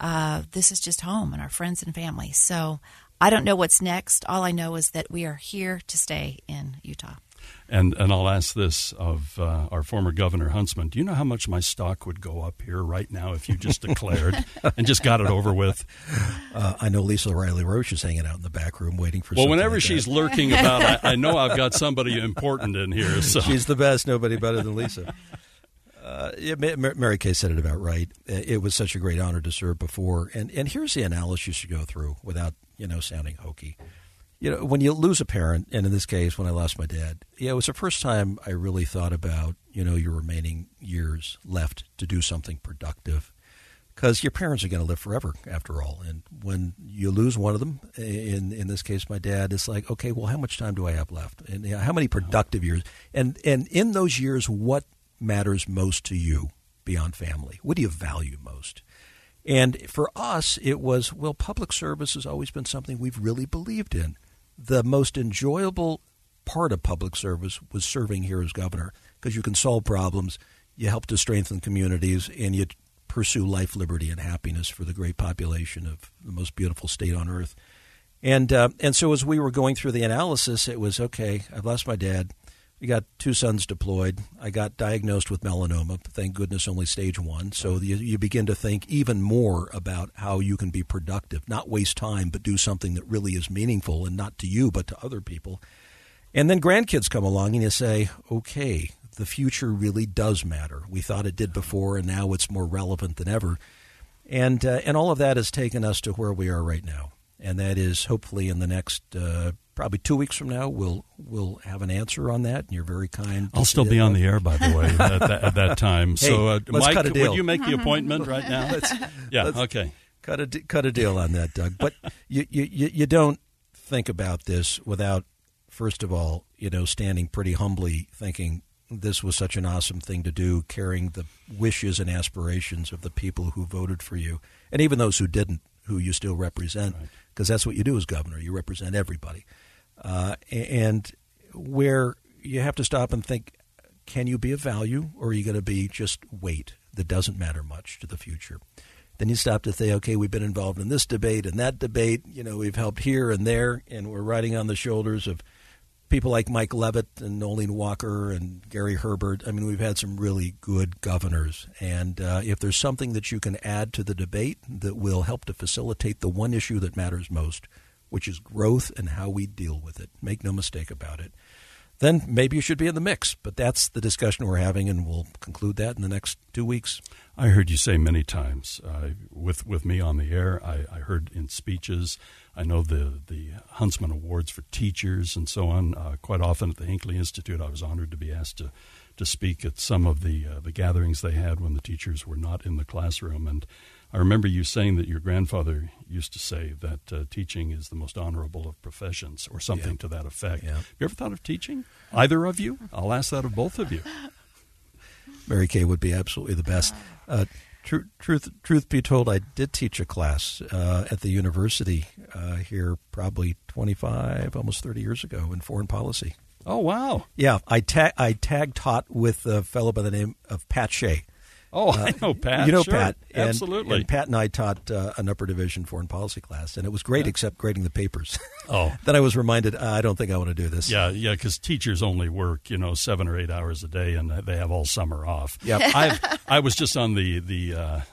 This is just home and our friends and family. So I don't know what's next. All I know is that we are here to stay in Utah. And I'll ask this of our former Governor Huntsman. Do you know how much my stock would go up here right now if you just declared and just got it over with? I know Lisa Riley Roche is hanging out in the back room waiting for. Well, whenever like she's lurking about, I know I've got somebody important in here. So. She's the best. Nobody better than Lisa. Mary Kay said it about right. It was such a great honor to serve before. And here's the analysis you should go through without sounding hokey. When you lose a parent, and in this case, when I lost my dad, it was the first time I really thought about, your remaining years left to do something productive, because your parents are going to live forever after all. And when you lose one of them, in this case, my dad, it's like, okay, well, how much time do I have left? And how many productive years? And in those years, what matters most to you beyond family? What do you value most? And for us, it was, public service has always been something we've really believed in. The most enjoyable part of public service was serving here as governor, because you can solve problems, you help to strengthen communities, and you pursue life, liberty, and happiness for the great population of the most beautiful state on earth. And so as we were going through the analysis, it was, okay, I've lost my dad. We got two sons deployed. I got diagnosed with melanoma. Thank goodness, only stage 1. So you begin to think even more about how you can be productive, not waste time, but do something that really is meaningful, and not to you, but to other people. And then grandkids come along and you say, okay, the future really does matter. We thought it did before, and now it's more relevant than ever. And all of that has taken us to where we are right now. And that is hopefully in the next Probably 2 weeks from now, we'll have an answer on that, and you're very kind. I'll still be on the air, by the way, at that time. Hey, so, Mike, cut a deal. Would you make the appointment right now? Let's okay. Cut a deal on that, Doug. But you don't think about this without, first of all, standing pretty humbly thinking this was such an awesome thing to do, carrying the wishes and aspirations of the people who voted for you, and even those who didn't, who you still represent, because that's what you do as governor. You represent everybody. And where you have to stop and think, can you be of value, or are you going to be just weight that doesn't matter much to the future? Then you stop to say, okay, we've been involved in this debate and that debate. We've helped here and there, and we're riding on the shoulders of people like Mike Leavitt and Nolene Walker and Gary Herbert. I mean, we've had some really good governors. And if there's something that you can add to the debate that will help to facilitate the one issue that matters most, which is growth and how we deal with it. Make no mistake about it. Then maybe you should be in the mix. But that's the discussion we're having, and we'll conclude that in the next 2 weeks. I heard you say many times with me on the air. I heard in speeches. I know the Huntsman Awards for teachers and so on. Quite often at the Hinckley Institute, I was honored to be asked to speak at some of the gatherings they had when the teachers were not in the classroom. And I remember you saying that your grandfather used to say that teaching is the most honorable of professions, or something to that effect. Yeah. Have you ever thought of teaching? Either of you? I'll ask that of both of you. Mary Kay would be absolutely the best. Truth be told, I did teach a class at the university here probably 25, almost 30 years ago in foreign policy. Oh, wow. Yeah, I tag taught with a fellow by the name of Pat Shea. Oh, I know Pat. You know Pat. And, absolutely. And Pat and I taught an upper division foreign policy class, and it was great except grading the papers. Then I was reminded, I don't think I want to do this. Yeah, because teachers only work, 7 or 8 hours a day, and they have all summer off. Yeah, I was just on the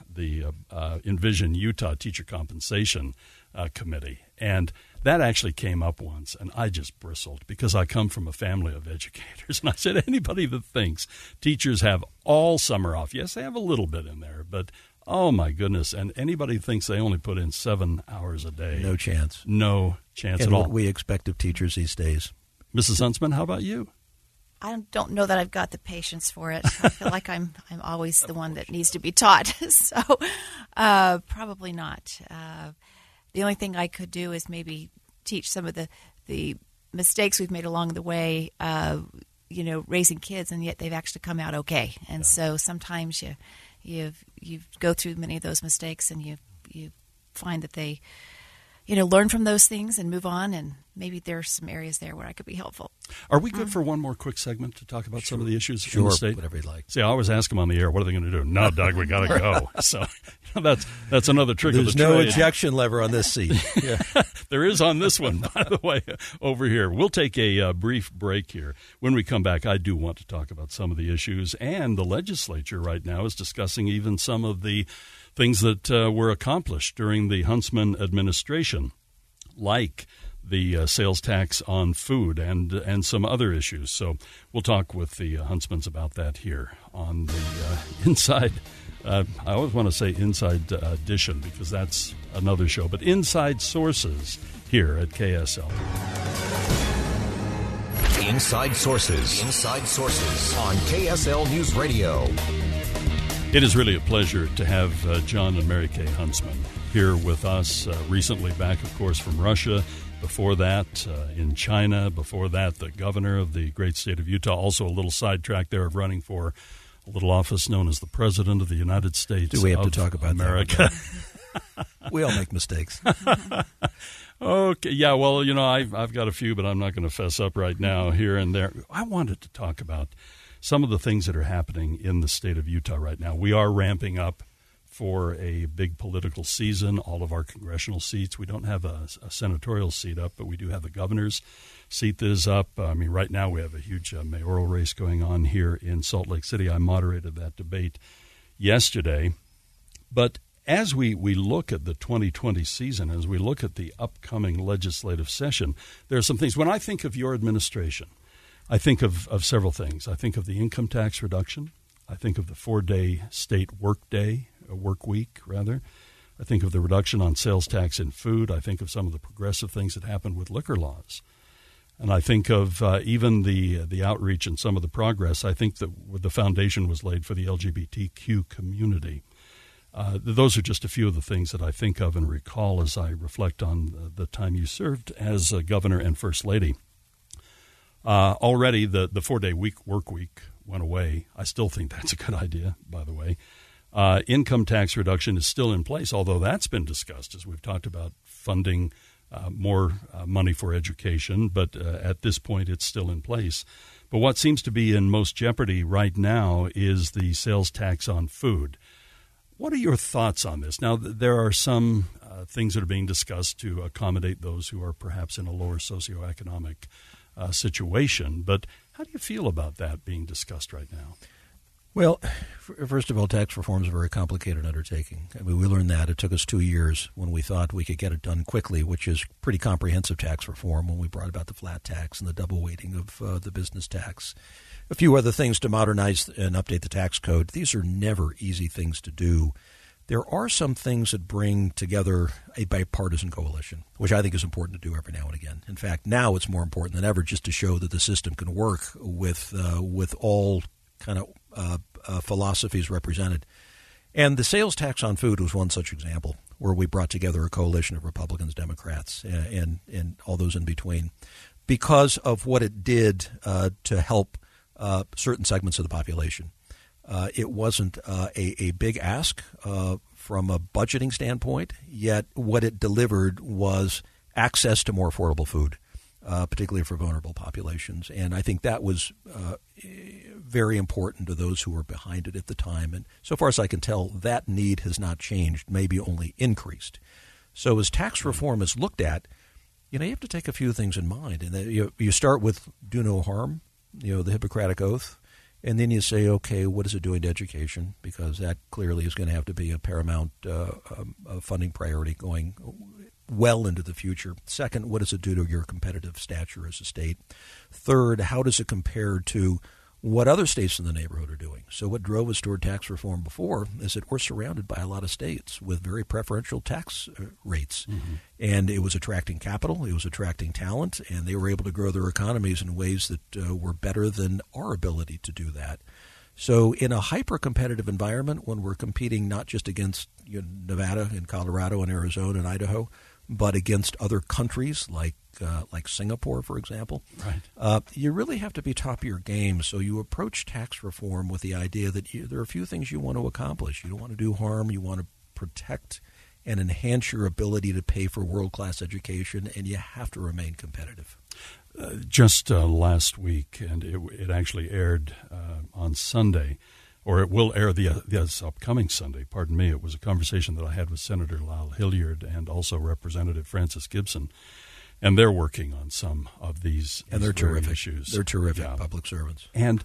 Envision Utah Teacher Compensation Committee, and that actually came up once, and I just bristled because I come from a family of educators. And I said, anybody that thinks teachers have all summer off, yes, they have a little bit in there, but oh, my goodness. And anybody thinks they only put in 7 hours a day. No chance. No chance at all. What we expect of teachers these days. Mrs. Huntsman, how about you? I don't know that I've got the patience for it. I feel like I'm always the one that needs to be taught. So probably not. The only thing I could do is maybe teach some of the mistakes we've made along the way, raising kids, and yet they've actually come out okay. And so sometimes you go through many of those mistakes, and you find that they, learn from those things and move on, and maybe there are some areas there where I could be helpful. Are we good for one more quick segment to talk about some of the issues in the state? Whatever you'd like. See, I always ask them on the air, what are they going to do? No, Doug, we got to go. So that's another trick of the trade. There's no ejection lever on this seat. Yeah. There is on this one, by the way, over here. We'll take a brief break here. When we come back, I do want to talk about some of the issues, and the legislature right now is discussing even some of the things that were accomplished during the Huntsman administration, like the sales tax on food and some other issues. So we'll talk with the Huntsmans about that here on the Inside. I always want to say Inside Edition because that's another show, but Inside Sources here at KSL. Inside Sources. Inside Sources on KSL News Radio. It is really a pleasure to have Jon and Mary Kay Huntsman here with us, recently back, of course, from Russia. Before that, in China. Before that, the governor of the great state of Utah. Also a little sidetrack there of running for a little office known as the President of the United States of America. Do we have to talk about America? That? We all make mistakes. Okay. Yeah, well, I've got a few, but I'm not going to fess up right now here and there. I wanted to talk about some of the things that are happening in the state of Utah right now. We are ramping up for a big political season, all of our congressional seats. We don't have a senatorial seat up, but we do have the governor's seat that is up. I mean, right now we have a huge mayoral race going on here in Salt Lake City. I moderated that debate yesterday. But as we look at the 2020 season, as we look at the upcoming legislative session, there are some things. When I think of your administration, I think of several things. I think of the income tax reduction. I think of the 4-day state work week. I think of the reduction on sales tax in food. I think of some of the progressive things that happened with liquor laws. And I think of even the outreach and some of the progress, I think that the foundation was laid for the LGBTQ community. Those are just a few of the things that I think of and recall as I reflect on the time you served as a governor and first lady. Already the 4-day work week went away. I still think that's a good idea, by the way. Income tax reduction is still in place, although that's been discussed as we've talked about funding more money for education, but at this point it's still in place. But what seems to be in most jeopardy right now is the sales tax on food. What are your thoughts on this? Now, there are some things that are being discussed to accommodate those who are perhaps in a lower socioeconomic situation, but how do you feel about that being discussed right now? Well, first of all, tax reform is a very complicated undertaking. I mean, we learned that. It took us 2 years when we thought we could get it done quickly, which is pretty comprehensive tax reform when we brought about the flat tax and the double weighting of the business tax. A few other things to modernize and update the tax code. These are never easy things to do. There are some things that bring together a bipartisan coalition, which I think is important to do every now and again. In fact, now it's more important than ever just to show that the system can work with all kind of philosophies represented. And the sales tax on food was one such example where we brought together a coalition of Republicans, Democrats, and all those in between because of what it did to help certain segments of the population. It wasn't a big ask from a budgeting standpoint, yet what it delivered was access to more affordable food, particularly for vulnerable populations. And I think that was very important to those who were behind it at the time. And so far as I can tell, that need has not changed, maybe only increased. So as tax reform is looked at, you have to take a few things in mind. And you start with do no harm, the Hippocratic Oath. And then you say, okay, what is it doing to education? Because that clearly is going to have to be a paramount funding priority going well into the future. Second, what does it do to your competitive stature as a state? Third, how does it compare to what other states in the neighborhood are doing? So what drove us toward tax reform before is that we're surrounded by a lot of states with very preferential tax rates. Mm-hmm. And it was attracting capital. It was attracting talent. And they were able to grow their economies in ways that were better than our ability to do that. So in a hyper-competitive environment, when we're competing not just against Nevada and Colorado and Arizona and Idaho, but against other countries like Singapore, for example, right. You really have to be top of your game. So you approach tax reform with the idea that there are a few things you want to accomplish. You don't want to do harm. You want to protect and enhance your ability to pay for world-class education, and you have to remain competitive. Just last week, and it actually aired on Sunday, or it will air this upcoming Sunday, pardon me. It was a conversation that I had with Senator Lyle Hillyard and also Representative Francis Gibson. And they're working on some of these issues. And they're terrific. They're terrific public servants. And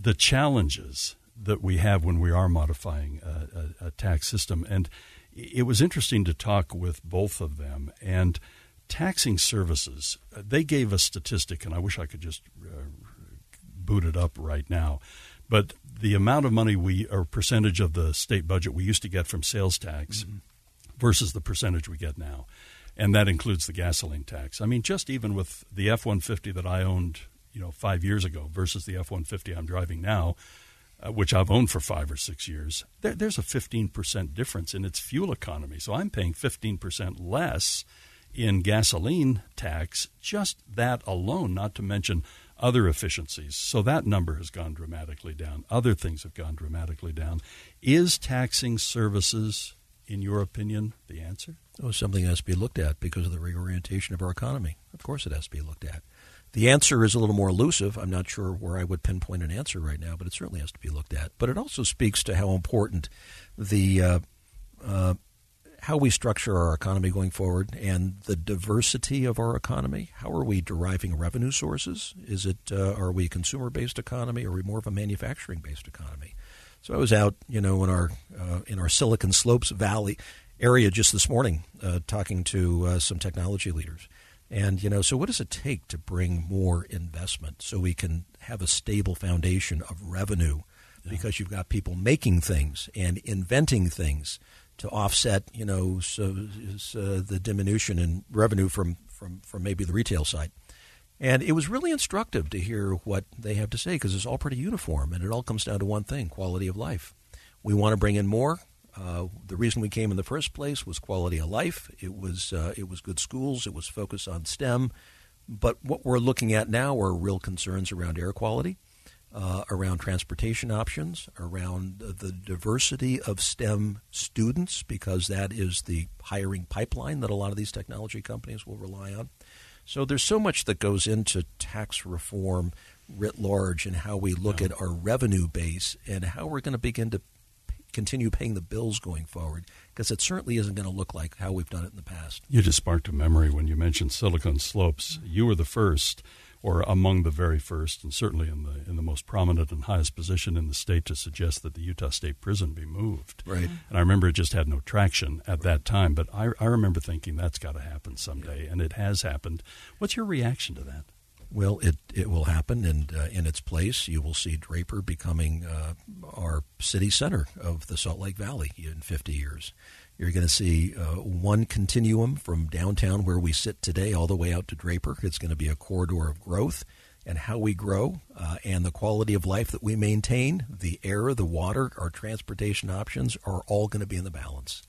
the challenges that we have when we are modifying a tax system. And it was interesting to talk with both of them. And taxing services, they gave a statistic, and I wish I could just boot it up right now. But the amount of money or percentage of the state budget we used to get from sales tax mm-hmm. versus the percentage we get now. And that includes the gasoline tax. I mean, just even with the F-150 that I owned, 5 years ago versus the F-150 I'm driving now, which I've owned for 5 or 6 years, there's a 15% difference in its fuel economy. So I'm paying 15% less in gasoline tax, just that alone, not to mention other efficiencies. So that number has gone dramatically down. Other things have gone dramatically down. Is taxing services, in your opinion, the answer? Oh, something has to be looked at because of the reorientation of our economy. Of course it has to be looked at. The answer is a little more elusive. I'm not sure where I would pinpoint an answer right now, but it certainly has to be looked at. But it also speaks to how important how we structure our economy going forward and the diversity of our economy. How are we deriving revenue sources? Is it are we a consumer-based economy? Are we more of a manufacturing-based economy? So I was out, in our Silicon Slopes Valley area just this morning talking to some technology leaders. And, so what does it take to bring more investment so we can have a stable foundation of revenue? Yeah. Because you've got people making things and inventing things to offset, the diminution in revenue from maybe the retail side. And it was really instructive to hear what they have to say, because it's all pretty uniform, and it all comes down to one thing: quality of life. We want to bring in more. The reason we came in the first place was quality of life. It was good schools. It was focus on STEM. But what we're looking at now are real concerns around air quality, around transportation options, around the diversity of STEM students, because that is the hiring pipeline that a lot of these technology companies will rely on. So there's so much that goes into tax reform writ large, and how we look at our revenue base and how we're going to begin to continue paying the bills going forward, because it certainly isn't going to look like how we've done it in the past. You just sparked a memory when you mentioned Silicon Slopes. You were the first, or among the very first, and certainly in the most prominent and highest position in the state, to suggest that the Utah State Prison be moved. Right. And I remember it just had no traction at that time, but I remember thinking that's got to happen someday, and it has happened. What's your reaction to that? Well, it will happen, and in its place, you will see Draper becoming our city center of the Salt Lake Valley in 50 years. You're going to see one continuum from downtown where we sit today all the way out to Draper. It's going to be a corridor of growth, and how we grow and the quality of life that we maintain, the air, the water, our transportation options are all going to be in the balance.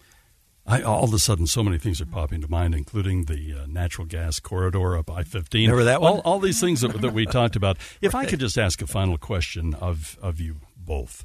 All of a sudden, so many things are popping to mind, including the natural gas corridor up I-15. Remember that one? All these things that we talked about. If I could just ask a final question of you both,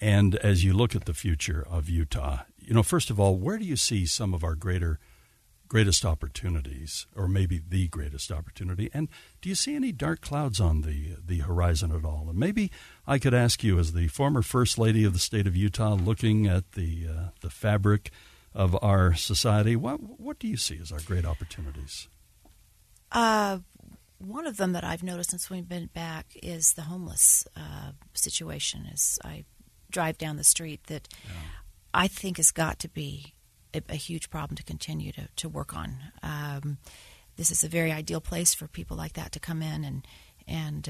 and as you look at the future of Utah, first of all, where do you see some of our greatest opportunities, or maybe the greatest opportunity? And do you see any dark clouds on the horizon at all? And maybe I could ask you, as the former First Lady of the state of Utah, looking at the fabric of our society, what do you see as our great opportunities? One of them that I've noticed since we've been back is the homeless situation. As I drive down the street, that I think has got to be a huge problem to continue to work on. This is a very ideal place for people like that to come in and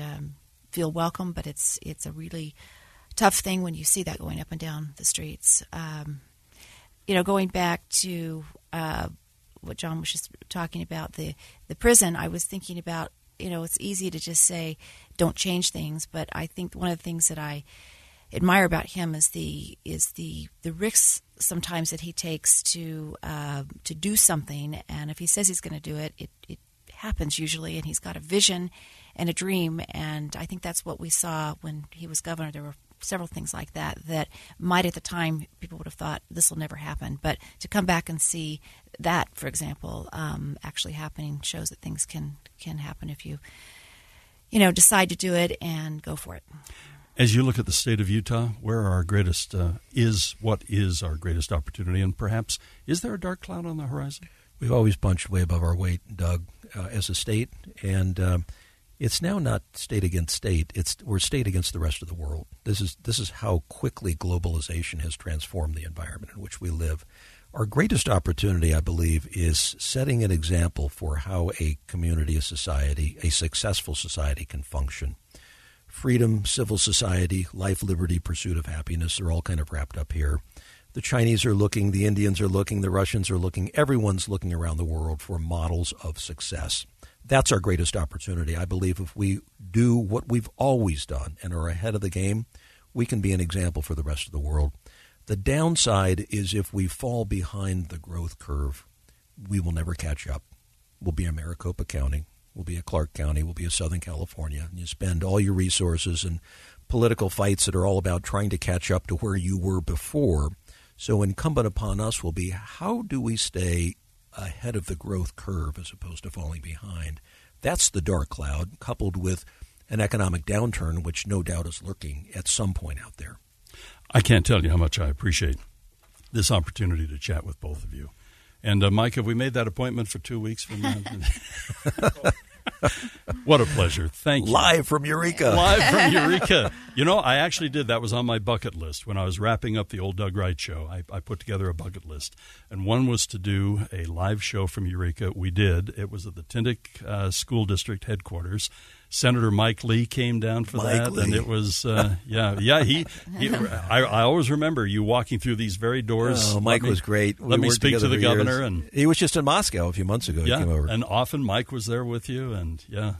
feel welcome, but it's a really tough thing when you see that going up and down the streets. Going back to what John was just talking about, the prison, I was thinking about, it's easy to just say don't change things, but I think one of the things that I admire about him is the risks sometimes that he takes to do something, and if he says he's going to do it, it happens usually, and he's got a vision and a dream, and I think that's what we saw when he was governor. There were several things like that might at the time people would have thought this will never happen, but to come back and see that, for example, actually happening shows that things can happen if you decide to do it and go for it. As you look at the state of Utah, where are our greatest what is our greatest opportunity, and perhaps is there a dark cloud on the horizon? We've always punched way above our weight, Doug, as a state, and it's now not state against state. We're state against the rest of the world. This is how quickly globalization has transformed the environment in which we live. Our greatest opportunity, I believe, is setting an example for how a community, a society, a successful society can function. Freedom, civil society, life, liberty, pursuit of happiness are all kind of wrapped up here. The Chinese are looking, the Indians are looking, the Russians are looking, everyone's looking around the world for models of success. That's our greatest opportunity. I believe if we do what we've always done and are ahead of the game, we can be an example for the rest of the world. The downside is if we fall behind the growth curve, we will never catch up. We'll be a Maricopa County. We'll be a Clark County, we'll be a Southern California, and you spend all your resources in political fights that are all about trying to catch up to where you were before. So incumbent upon us will be, how do we stay ahead of the growth curve as opposed to falling behind? That's the dark cloud, coupled with an economic downturn, which no doubt is lurking at some point out there. I can't tell you how much I appreciate this opportunity to chat with both of you. And, Mike, have we made that appointment for 2 weeks from now? What a pleasure. Thank you. Live from Eureka. I actually did. That was on my bucket list. When I was wrapping up the old Doug Wright show, I put together a bucket list. And one was to do a live show from Eureka. We did. It was at the Tindic School District headquarters. Senator Mike Lee came down for that. And it was, I always remember you walking through these very doors. Oh, Mike was great. Let me speak to the governor. And he was just in Moscow a few months ago. Yeah, he came over. And often Mike was there with you. And, yeah,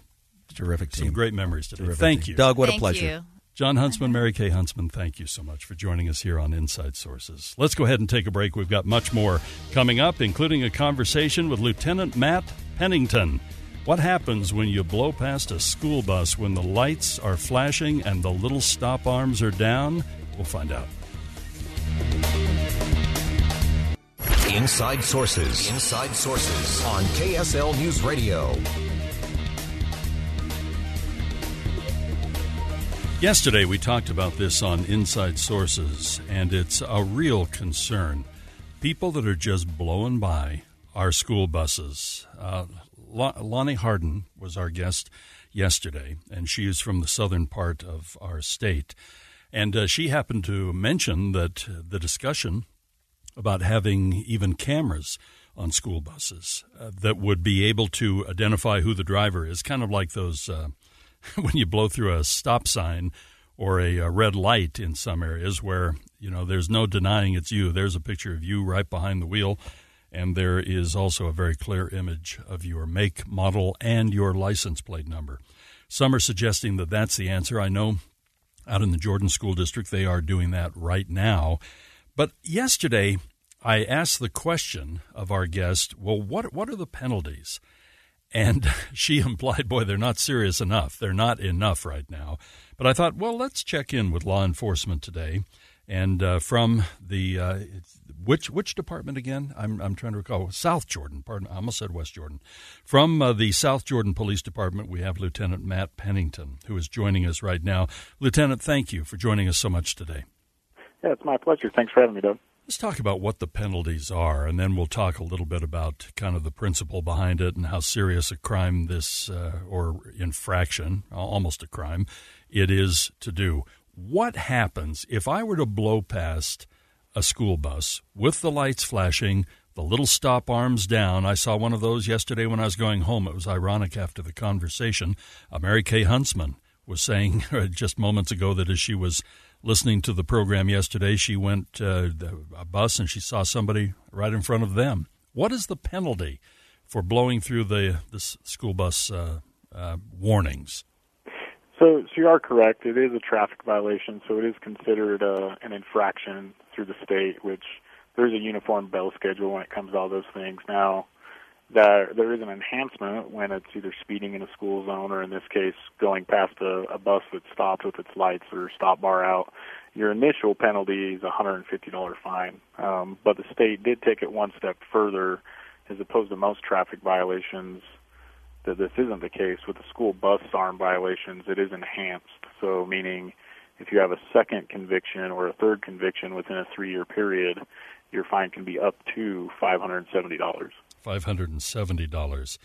Terrific team. Some great memories today. Terrific thank team. You. Doug, what thank a pleasure. You. Jon Huntsman, Mary Kay Huntsman, thank you so much for joining us here on Inside Sources. Let's go ahead and take a break. We've got much more coming up, including a conversation with Lieutenant Matt Pennington. What happens when you blow past a school bus when the lights are flashing and the little stop arms are down? We'll find out. Inside Sources. Inside Sources on KSL News Radio. Yesterday we talked about this on Inside Sources, and it's a real concern. People that are just blowing by our school buses. Lonnie Hardin was our guest yesterday, and she is from the southern part of our state. And she happened to mention that the discussion about having even cameras on school buses that would be able to identify who the driver is, kind of like those when you blow through a stop sign or a red light in some areas where, you know, there's no denying it's you. There's a picture of you right behind the wheel, and there is also a very clear image of your make, model, and your license plate number. Some are suggesting that that's the answer. I know out in the Jordan School District they are doing that right now. But yesterday, I asked the question of our guest, well, what are the penalties? And she implied, boy, they're not serious enough. They're not enough right now. But I thought, well, let's check in with law enforcement today. And from the which department again? I'm trying to recall. South Jordan. Pardon, I almost said West Jordan. From the South Jordan Police Department, we have Lieutenant Matt Pennington, who is joining us right now. Lieutenant, thank you for joining us so much today. Yeah, it's my pleasure. Thanks for having me, Doug. Let's talk about what the penalties are, and then we'll talk a little bit about kind of the principle behind it and how serious a crime this, or infraction, almost a crime, it is to do. What happens if I were to blow past a school bus with the lights flashing, the little stop arms down? I saw one of those yesterday when I was going home. It was ironic after the conversation. Mary Kay Huntsman was saying just moments ago that as she was listening to the program yesterday, she went a bus and she saw somebody right in front of them. What is the penalty for blowing through the school bus warnings? So you are correct. It is a traffic violation, so it is considered an infraction through the state, which there's a uniform bell schedule when it comes to all those things. Now, there is an enhancement when it's either speeding in a school zone or, in this case, going past a bus that's stopped with its lights or stop bar out. Your initial penalty is a $150 fine. But the state did take it one step further. As opposed to most traffic violations, that this isn't the case. With the school bus arm violations, it is enhanced. So meaning if you have a second conviction or a third conviction within a 3-year period, your fine can be up to $570. $570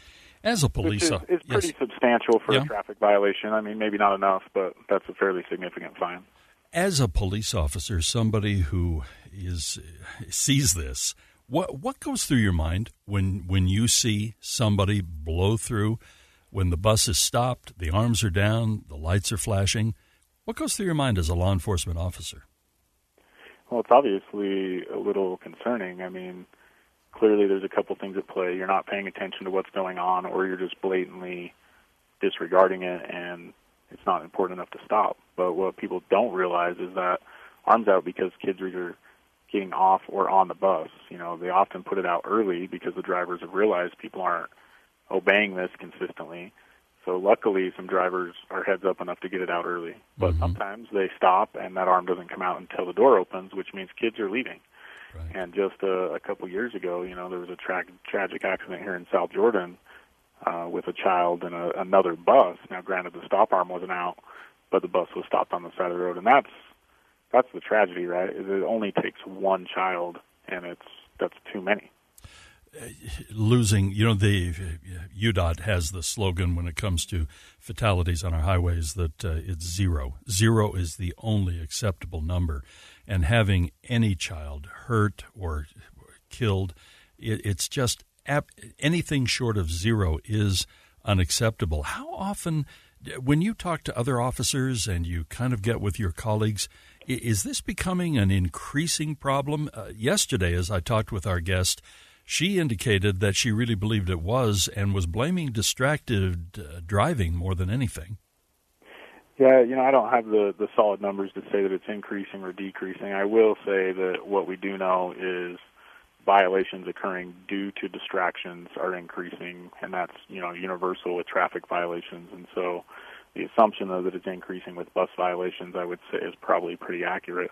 as a police officer. It's pretty substantial for a traffic violation. I mean, maybe not enough, but that's a fairly significant fine. As a police officer, somebody who sees this, what goes through your mind when you see somebody blow through, when the bus is stopped, the arms are down, the lights are flashing? What goes through your mind as a law enforcement officer? Well, it's obviously a little concerning. I mean, clearly there's a couple things at play. You're not paying attention to what's going on, or you're just blatantly disregarding it, and it's not important enough to stop. But what people don't realize is that arms out because kids are either getting off or on the bus. You know, they often put it out early because the drivers have realized people aren't obeying this consistently. So luckily some drivers are heads up enough to get it out early. But sometimes they stop and that arm doesn't come out until the door opens, which means kids are leaving. Right. And just a couple years ago, you know, there was a tragic accident here in South Jordan with a child and another bus. Now, granted, the stop arm wasn't out, but the bus was stopped on the side of the road. And that's the tragedy, right? It only takes one child, and that's too many. Losing, you know, the UDOT has the slogan when it comes to fatalities on our highways that it's zero. Zero is the only acceptable number. And having any child hurt or killed, it's just anything short of zero is unacceptable. How often, when you talk to other officers and you kind of get with your colleagues, is this becoming an increasing problem? Yesterday, as I talked with our guest, She indicated that she really believed it was and was blaming distracted driving more than anything. Yeah, you know, I don't have the solid numbers to say that it's increasing or decreasing. I will say that what we do know is violations occurring due to distractions are increasing, and that's, you know, universal with traffic violations. And so the assumption, though, that it's increasing with bus violations, I would say, is probably pretty accurate.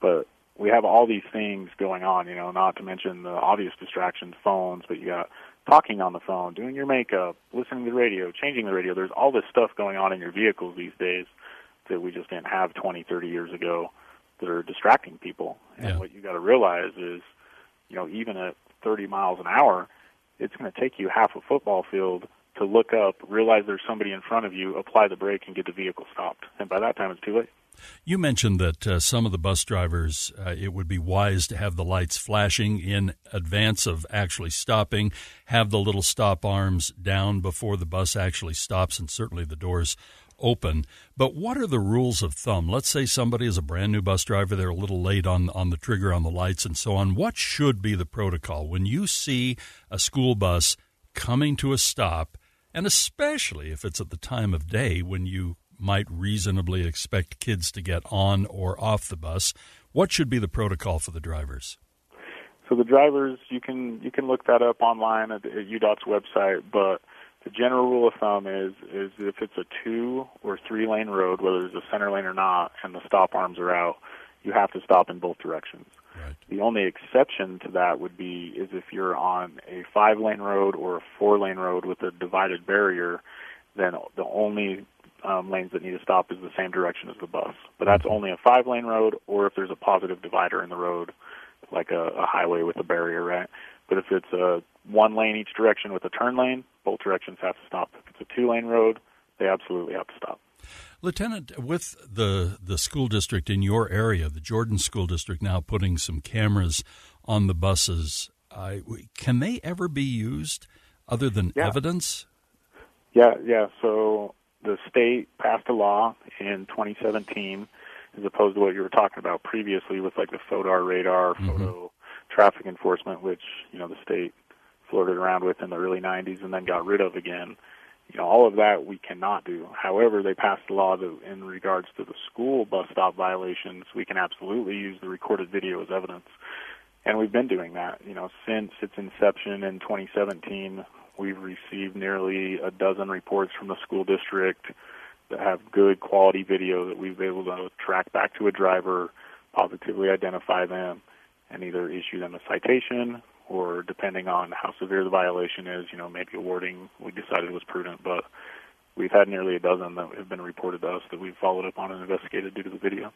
But we have all these things going on, you know, not to mention the obvious distractions, phones, but you got talking on the phone, doing your makeup, listening to the radio, changing the radio. There's all this stuff going on in your vehicles these days that we just didn't have 20, 30 years ago that are distracting people. And what you got to realize is, you know, even at 30 miles an hour, it's going to take you half a football field to look up, realize there's somebody in front of you, apply the brake, and get the vehicle stopped. And by that time, it's too late. You mentioned that some of the bus drivers, it would be wise to have the lights flashing in advance of actually stopping, have the little stop arms down before the bus actually stops, and certainly the doors open. But what are the rules of thumb? Let's say somebody is a brand-new bus driver. They're a little late on the trigger, on the lights, and so on. What should be the protocol when you see a school bus coming to a stop, and especially if it's at the time of day when you might reasonably expect kids to get on or off the bus? What should be the protocol for the drivers? So the drivers, you can look that up online at UDOT's website, but the general rule of thumb is if it's a 2 or 3 lane road, whether it's a center lane or not, and the stop arms are out, you have to stop in both directions. Right. The only exception to that would be is if you're on a 5 lane road or a 4 lane road with a divided barrier, then the only lanes that need to stop is the same direction as the bus. But that's only a 5 lane road, or if there's a positive divider in the road, like a highway with a barrier, right? But if it's a 1 lane each direction with a turn lane, both directions have to stop. If it's a 2 lane road, they absolutely have to stop. Lieutenant, with the school district in your area, the Jordan School District now putting some cameras on the buses, can they ever be used other than evidence? Yeah. So the state passed a law in 2017, as opposed to what you were talking about previously with like the FODAR radar, photo traffic enforcement, which, you know, the state flirted around with in the early 90s and then got rid of again. You know, all of that we cannot do. However, they passed a law that in regards to the school bus stop violations, we can absolutely use the recorded video as evidence. And we've been doing that, you know, since its inception in 2017. We've received nearly a dozen reports from the school district that have good quality video that we've been able to track back to a driver, positively identify them, and either issue them a citation or, depending on how severe the violation is, you know, maybe awarding we decided was prudent. But we've had nearly a dozen that have been reported to us that we've followed up on and investigated due to the video.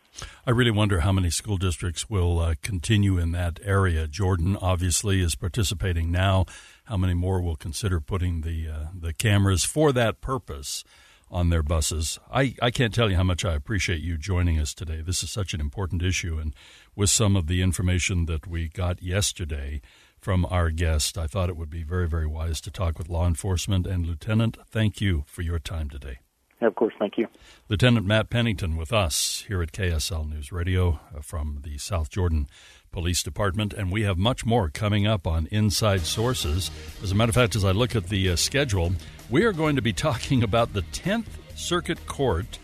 I really wonder how many school districts will continue in that area. Jordan, obviously, is participating now. How many more will consider putting the cameras for that purpose on their buses? I can't tell you how much I appreciate you joining us today. This is such an important issue. And with some of the information that we got yesterday from our guest, I thought it would be very, very wise to talk with law enforcement. And, Lieutenant, thank you for your time today. Yeah, of course, thank you. Lieutenant Matt Pennington with us here at KSL News Radio from the South Jordan Police Department. And we have much more coming up on Inside Sources. As a matter of fact, as I look at the schedule, we are going to be talking about the 10th Circuit Court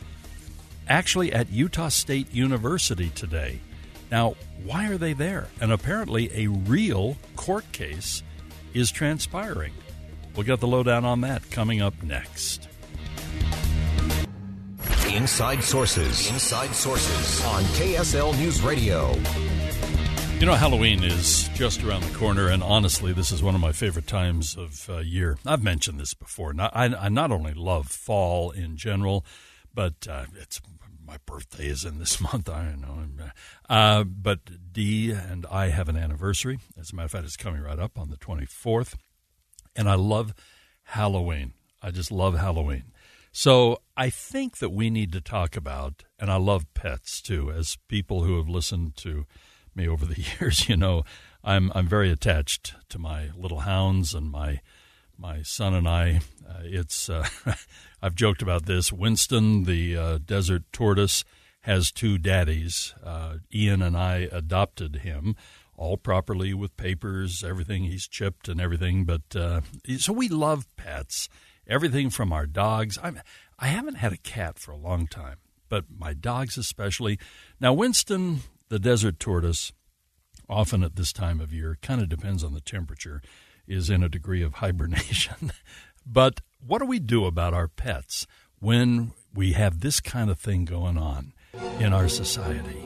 actually at Utah State University today. Now, why are they there? And apparently a real court case is transpiring. We'll get the lowdown on that coming up next. Inside Sources on KSL News Radio. You know, Halloween is just around the corner, and honestly, this is one of my favorite times of year. I've mentioned this before. I not only love fall in general, but it's my birthday is in this month. I don't know. But Dee and I have an anniversary. As a matter of fact, it's coming right up on the 24th. And I love Halloween. I just love Halloween. So I think that we need to talk about, and I love pets too, as people who have listened to me over the years, you know, I'm very attached to my little hounds and my son and I. I've joked about this. Winston, the desert tortoise, has two daddies. Ian and I adopted him, all properly with papers, everything. He's chipped and everything. But so we love pets, everything from our dogs. I haven't had a cat for a long time, but my dogs especially. Now, Winston, the desert tortoise, often at this time of year, kind of depends on the temperature, is in a degree of hibernation. But what do we do about our pets when we have this kind of thing going on in our society?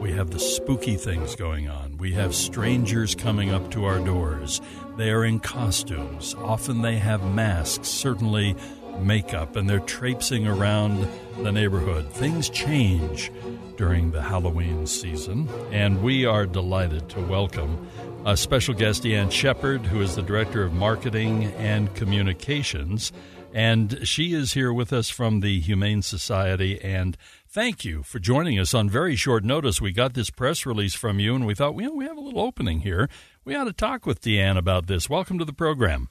We have the spooky things going on. We have strangers coming up to our doors. They are in costumes. Often they have masks, certainly makeup, and they're traipsing around the neighborhood. Things change during the Halloween season, and we are delighted to welcome a special guest, Ann Shepard, who is the Director of Marketing and Communications, and she is here with us from the Humane Society. And thank you for joining us on very short notice. We got this press release from you, and we thought, well, we have a little opening here. We ought to talk with Deanne about this. Welcome to the program.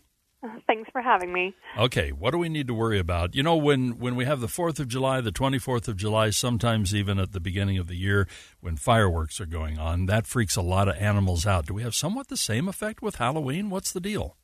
Thanks for having me. Okay, what do we need to worry about? You know, when we have the 4th of July, the 24th of July, sometimes even at the beginning of the year when fireworks are going on, that freaks a lot of animals out. Do we have somewhat the same effect with Halloween? What's the deal?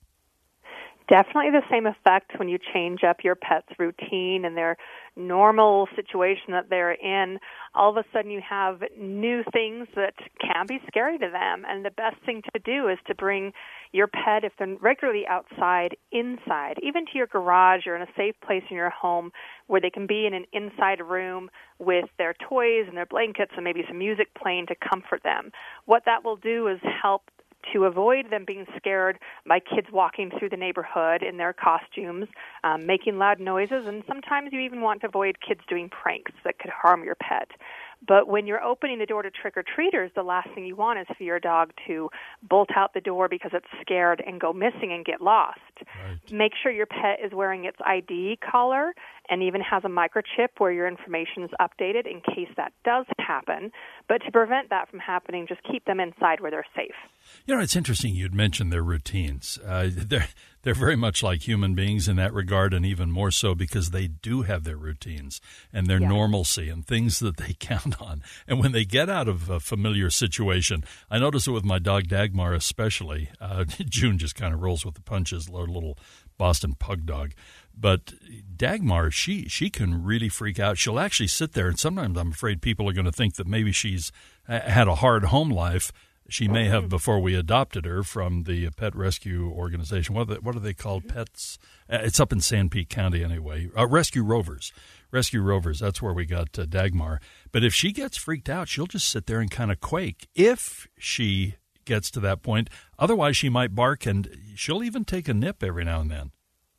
Definitely the same effect when you change up your pet's routine and their normal situation that they're in. All of a sudden you have new things that can be scary to them. And the best thing to do is to bring your pet, if they're regularly outside, inside, even to your garage or in a safe place in your home where they can be in an inside room with their toys and their blankets and maybe some music playing to comfort them. What that will do is help to avoid them being scared by kids walking through the neighborhood in their costumes, making loud noises, and sometimes you even want to avoid kids doing pranks that could harm your pet. But when you're opening the door to trick-or-treaters, the last thing you want is for your dog to bolt out the door because it's scared and go missing and get lost. Right. Make sure your pet is wearing its ID collar and even has a microchip where your information is updated in case that does happen. But to prevent that from happening, just keep them inside where they're safe. You know, it's interesting you'd mentioned their routines. They're very much like human beings in that regard, and even more so because they do have their routines and their normalcy and things that they count on. And when they get out of a familiar situation, I notice it with my dog Dagmar especially. June just kind of rolls with the punches, little Boston pug dog. But Dagmar, she can really freak out. She'll actually sit there, and sometimes I'm afraid people are going to think that maybe she's had a hard home life. She may have before we adopted her from the pet rescue organization. What are they called? Pets? It's up in San Pete County anyway. Rescue Rovers. Rescue Rovers. That's where we got Dagmar. But if she gets freaked out, she'll just sit there and kind of quake if she gets to that point. Otherwise, she might bark, and she'll even take a nip every now and then.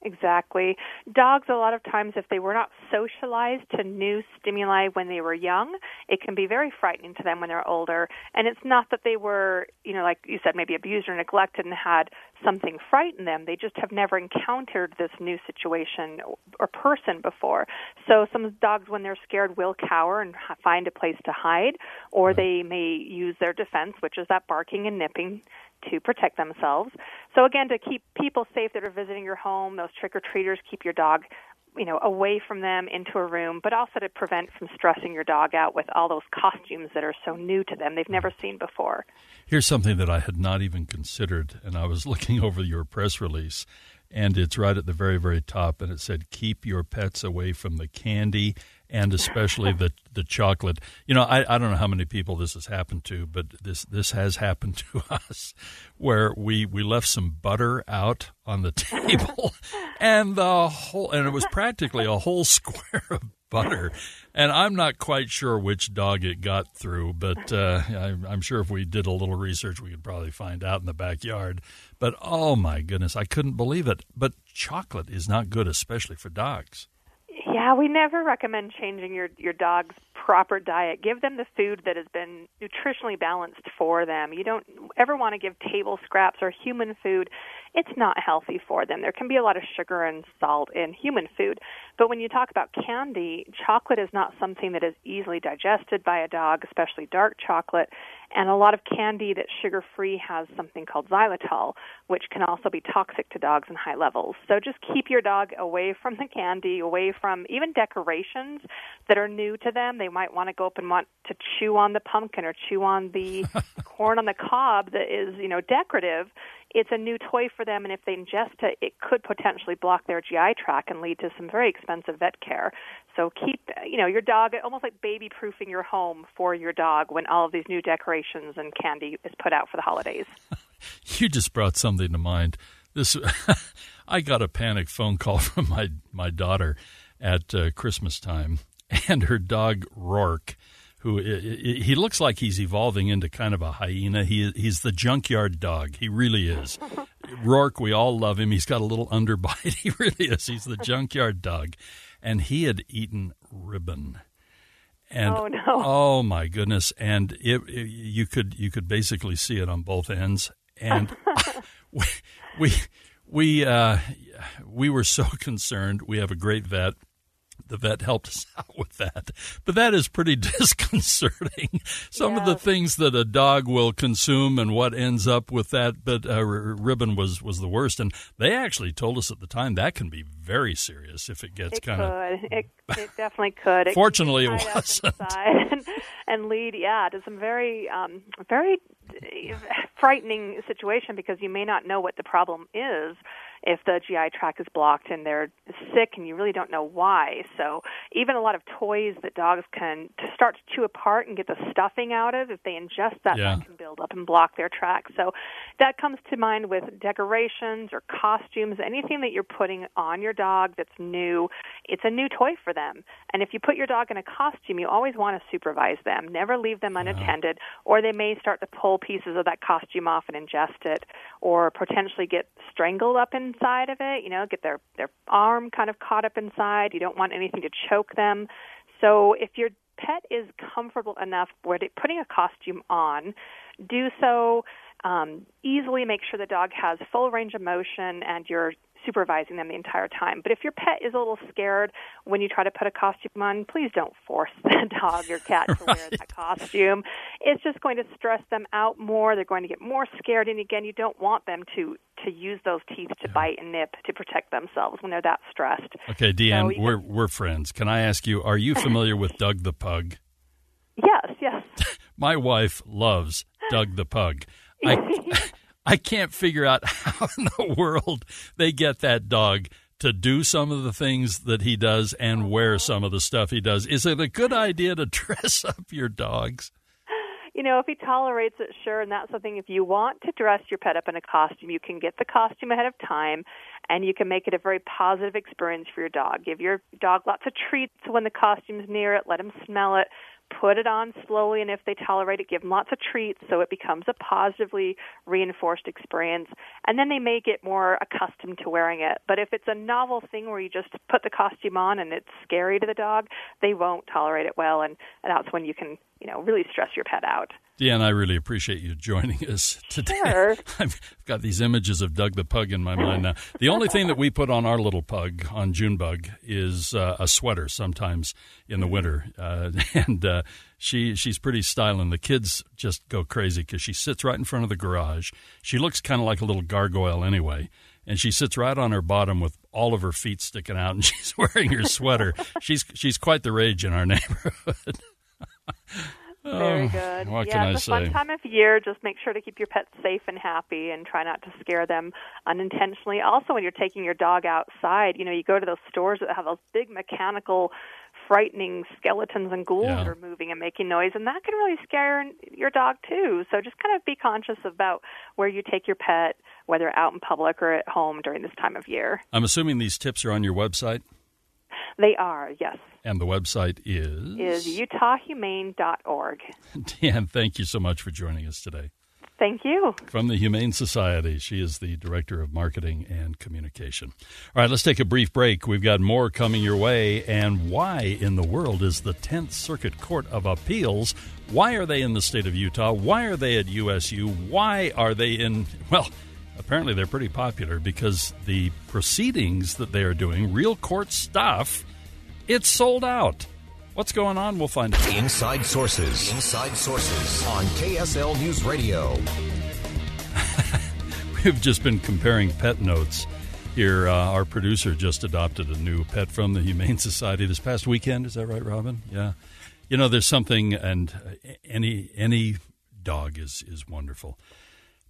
Exactly. Dogs, a lot of times, if they were not socialized to new stimuli when they were young, it can be very frightening to them when they're older. And it's not that they were, you know, like you said, maybe abused or neglected and had something frighten them. They just have never encountered this new situation or person before. So some dogs, when they're scared, will cower and find a place to hide, or they may use their defense, which is that barking and nipping, to protect themselves. So again, to keep people safe that are visiting your home, those trick-or-treaters, keep your dog, you know, away from them into a room, but also to prevent from stressing your dog out with all those costumes that are so new to them they've never seen before. Here's something that I had not even considered, and I was looking over your press release, and it's right at the very, very top, and it said, keep your pets away from the candy and especially the chocolate. You know, I don't know how many people this has happened to, but this has happened to us where we left some butter out on the table and it was practically a whole square of butter. And I'm not quite sure which dog it got through, but I'm sure if we did a little research, we could probably find out in the backyard. But oh my goodness, I couldn't believe it. But chocolate is not good, especially for dogs. Yeah, we never recommend changing your dog's proper diet. Give them the food that has been nutritionally balanced for them. You don't ever want to give table scraps or human food. It's not healthy for them. There can be a lot of sugar and salt in human food. But when you talk about candy, chocolate is not something that is easily digested by a dog, especially dark chocolate. And a lot of candy that's sugar-free has something called xylitol, which can also be toxic to dogs in high levels. So just keep your dog away from the candy, away from even decorations that are new to them. They they might want to go up and want to chew on the pumpkin or chew on the corn on the cob that is, you know, decorative. It's a new toy for them, and if they ingest it, it could potentially block their GI tract and lead to some very expensive vet care. So keep, you know, your dog, almost like baby-proofing your home for your dog when all of these new decorations and candy is put out for the holidays. You just brought something to mind. This, I got a panic phone call from my daughter at Christmas time, and her dog Rourke, who he looks like he's evolving into kind of a hyena. He's the junkyard dog. He really is. Rourke, we all love him. He's got a little underbite. He really is. He's the junkyard dog, and he had eaten ribbon. And, oh no! Oh my goodness! And it you could basically see it on both ends. And we were so concerned. We have a great vet. The vet helped us out with that. But that is pretty disconcerting, some of the things that a dog will consume and what ends up with that. But ribbon was the worst. And they actually told us at the time that can be very serious if it gets kind of... It definitely could. Fortunately, it wasn't. And lead, to some very, very frightening situation, because you may not know what the problem is if the GI tract is blocked and they're sick and you really don't know why. So even a lot of toys that dogs can start to chew apart and get the stuffing out of, if they ingest that, that can build up and block their tract. So that comes to mind with decorations or costumes, anything that you're putting on your dog that's new. It's a new toy for them. And if you put your dog in a costume, you always want to supervise them. Never leave them unattended, or they may start to pull pieces of that costume off and ingest it, or potentially get strangled up in inside of it, you know, get their arm kind of caught up inside. You don't want anything to choke them. So if your pet is comfortable enough with putting a costume on, do so. Easily make sure the dog has full range of motion and you're supervising them the entire time. But if your pet is a little scared when you try to put a costume on, please don't force the dog or cat to wear that costume. It's just going to stress them out more. They're going to get more scared. And again, you don't want them to use those teeth to bite and nip to protect themselves when they're that stressed. Okay, Deanne, so we're friends. Can I ask you, are you familiar with Doug the Pug? Yes. My wife loves Doug the Pug. I can't figure out how in the world they get that dog to do some of the things that he does and wear some of the stuff he does. Is it a good idea to dress up your dogs? You know, if he tolerates it, sure, and that's something. If you want to dress your pet up in a costume, you can get the costume ahead of time, and you can make it a very positive experience for your dog. Give your dog lots of treats when the costume's near it. Let him smell it. Put it on slowly, and if they tolerate it, give them lots of treats so it becomes a positively reinforced experience. And then they may get more accustomed to wearing it. But if it's a novel thing where you just put the costume on and it's scary to the dog, they won't tolerate it well, and that's when you can, you know, really stress your pet out. Deanne, I really appreciate you joining us today. Sure. I've got these images of Doug the Pug in my mind now. The only thing that we put on our little pug, on Junebug, is a sweater sometimes in the winter. And she's pretty styling. The kids just go crazy because she sits right in front of the garage. She looks kind of like a little gargoyle anyway. And she sits right on her bottom with all of her feet sticking out, and she's wearing her sweater. She's quite the rage in our neighborhood. Very good. What can I say? It's a fun time of year. Just make sure to keep your pets safe and happy, and try not to scare them unintentionally. Also, when you're taking your dog outside, you know, you go to those stores that have those big mechanical, frightening skeletons and ghouls that are moving and making noise, and that can really scare your dog too. So just kind of be conscious about where you take your pet, whether out in public or at home during this time of year. I'm assuming these tips are on your website? They are, yes. And the website is utahhumane.org. Deanne, thank you so much for joining us today. Thank you. From the Humane Society, she is the Director of Marketing and Communication. All right, let's take a brief break. We've got more coming your way. And why in the world is the 10th Circuit Court of Appeals? Why are they in the state of Utah? Why are they at USU? Why are they in, well, apparently they're pretty popular because the proceedings that they are doing, real court stuff, it's sold out. What's going on? We'll find out. Inside Sources on KSL News Radio. We've just been comparing pet notes here. Our producer just adopted a new pet from the Humane Society this past weekend. Is that right, Robin? Yeah. You know, there's something, and any dog is wonderful.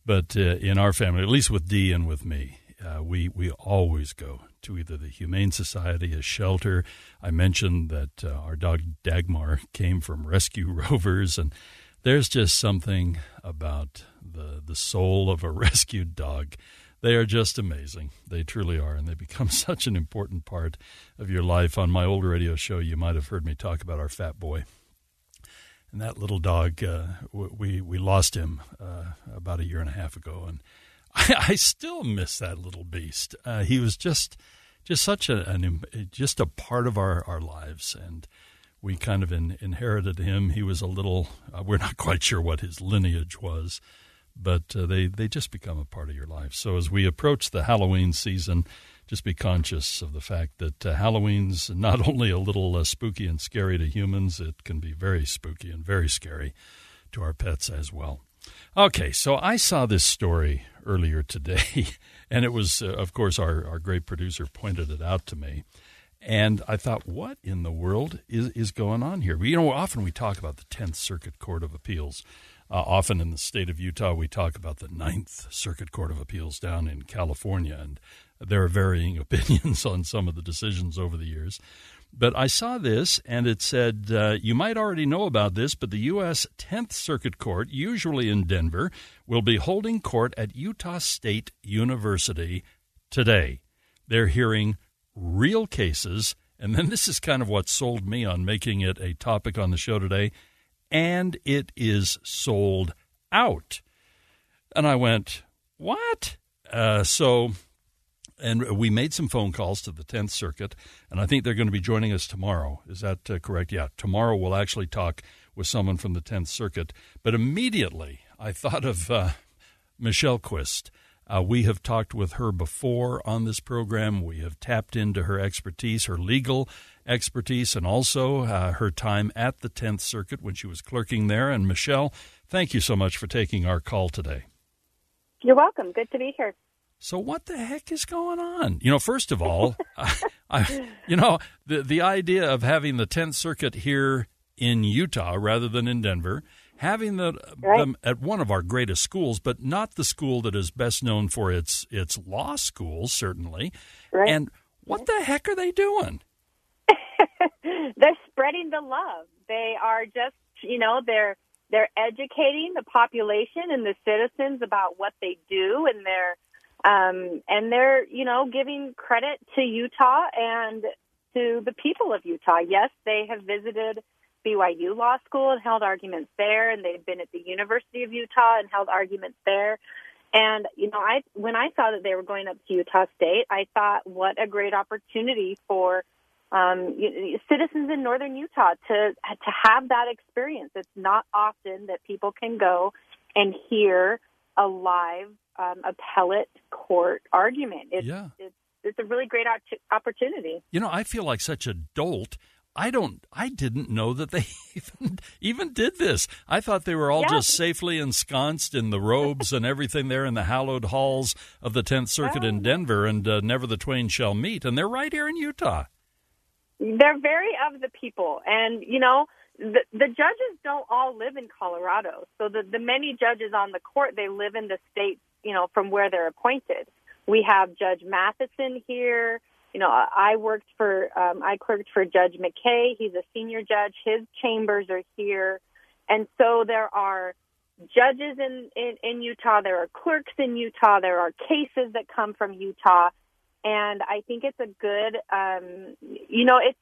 But in our family, at least with Dee and with me, we always go to either the Humane Society, a shelter. I mentioned that our dog Dagmar came from Rescue Rovers, and there's just something about the soul of a rescued dog. They are just amazing. They truly are, and they become such an important part of your life. On my old radio show, you might have heard me talk about our Fat Boy. And that little dog, we lost him about 1.5 years ago, and I still miss that little beast. He was just such a part of our lives, and we kind of inherited him. He was a little, we're not quite sure what his lineage was, but they just become a part of your life. So as we approach the Halloween season, just be conscious of the fact that Halloween's not only a little spooky and scary to humans, it can be very spooky and very scary to our pets as well. Okay, so I saw this story earlier today, and it was, of course, our great producer pointed it out to me. And I thought, what in the world is going on here? You know, often we talk about the 10th Circuit Court of Appeals. Often in the state of Utah, we talk about the 9th Circuit Court of Appeals down in California, and there are varying opinions on some of the decisions over the years. But I saw this, and it said, you might already know about this, but the U.S. 10th Circuit Court, usually in Denver, will be holding court at Utah State University today. They're hearing real cases, and then this is kind of what sold me on making it a topic on the show today, and it is sold out. And I went, what? And we made some phone calls to the 10th Circuit, and I think they're going to be joining us tomorrow. Is that correct? Yeah, tomorrow we'll actually talk with someone from the 10th Circuit. But immediately I thought of Michelle Quist. We have talked with her before on this program. We have tapped into her expertise, her legal expertise, and also her time at the 10th Circuit when she was clerking there. And, Michelle, thank you so much for taking our call today. You're welcome. Good to be here. So what the heck is going on? You know, first of all, the idea of having the 10th Circuit here in Utah rather than in Denver, having them at one of our greatest schools, but not the school that is best known for its law school, certainly. Right. And what the heck are they doing? They're spreading the love. They are just, you know, they're educating the population and the citizens about what they do, and they're you know, giving credit to Utah and to the people of Utah. Yes, they have visited BYU Law School and held arguments there, and they've been at the University of Utah and held arguments there. And, you know, when I saw that they were going up to Utah State, I thought, what a great opportunity for citizens in northern Utah to have that experience. It's not often that people can go and hear a live appellate court argument. It's a really great opportunity. You know, I feel like such a dolt. I didn't know that they even did this. I thought they were all just safely ensconced in the robes and everything there in the hallowed halls of the 10th Circuit in Denver, and never the twain shall meet. And they're right here in Utah. They're very of the people. And, you know, the judges don't all live in Colorado. So the many judges on the court, they live in the state, you know, from where they're appointed. We have Judge Matheson here. You know, I clerked for Judge McKay. He's a senior judge. His chambers are here. And so there are judges in Utah. There are clerks in Utah. There are cases that come from Utah. And I think it's a good,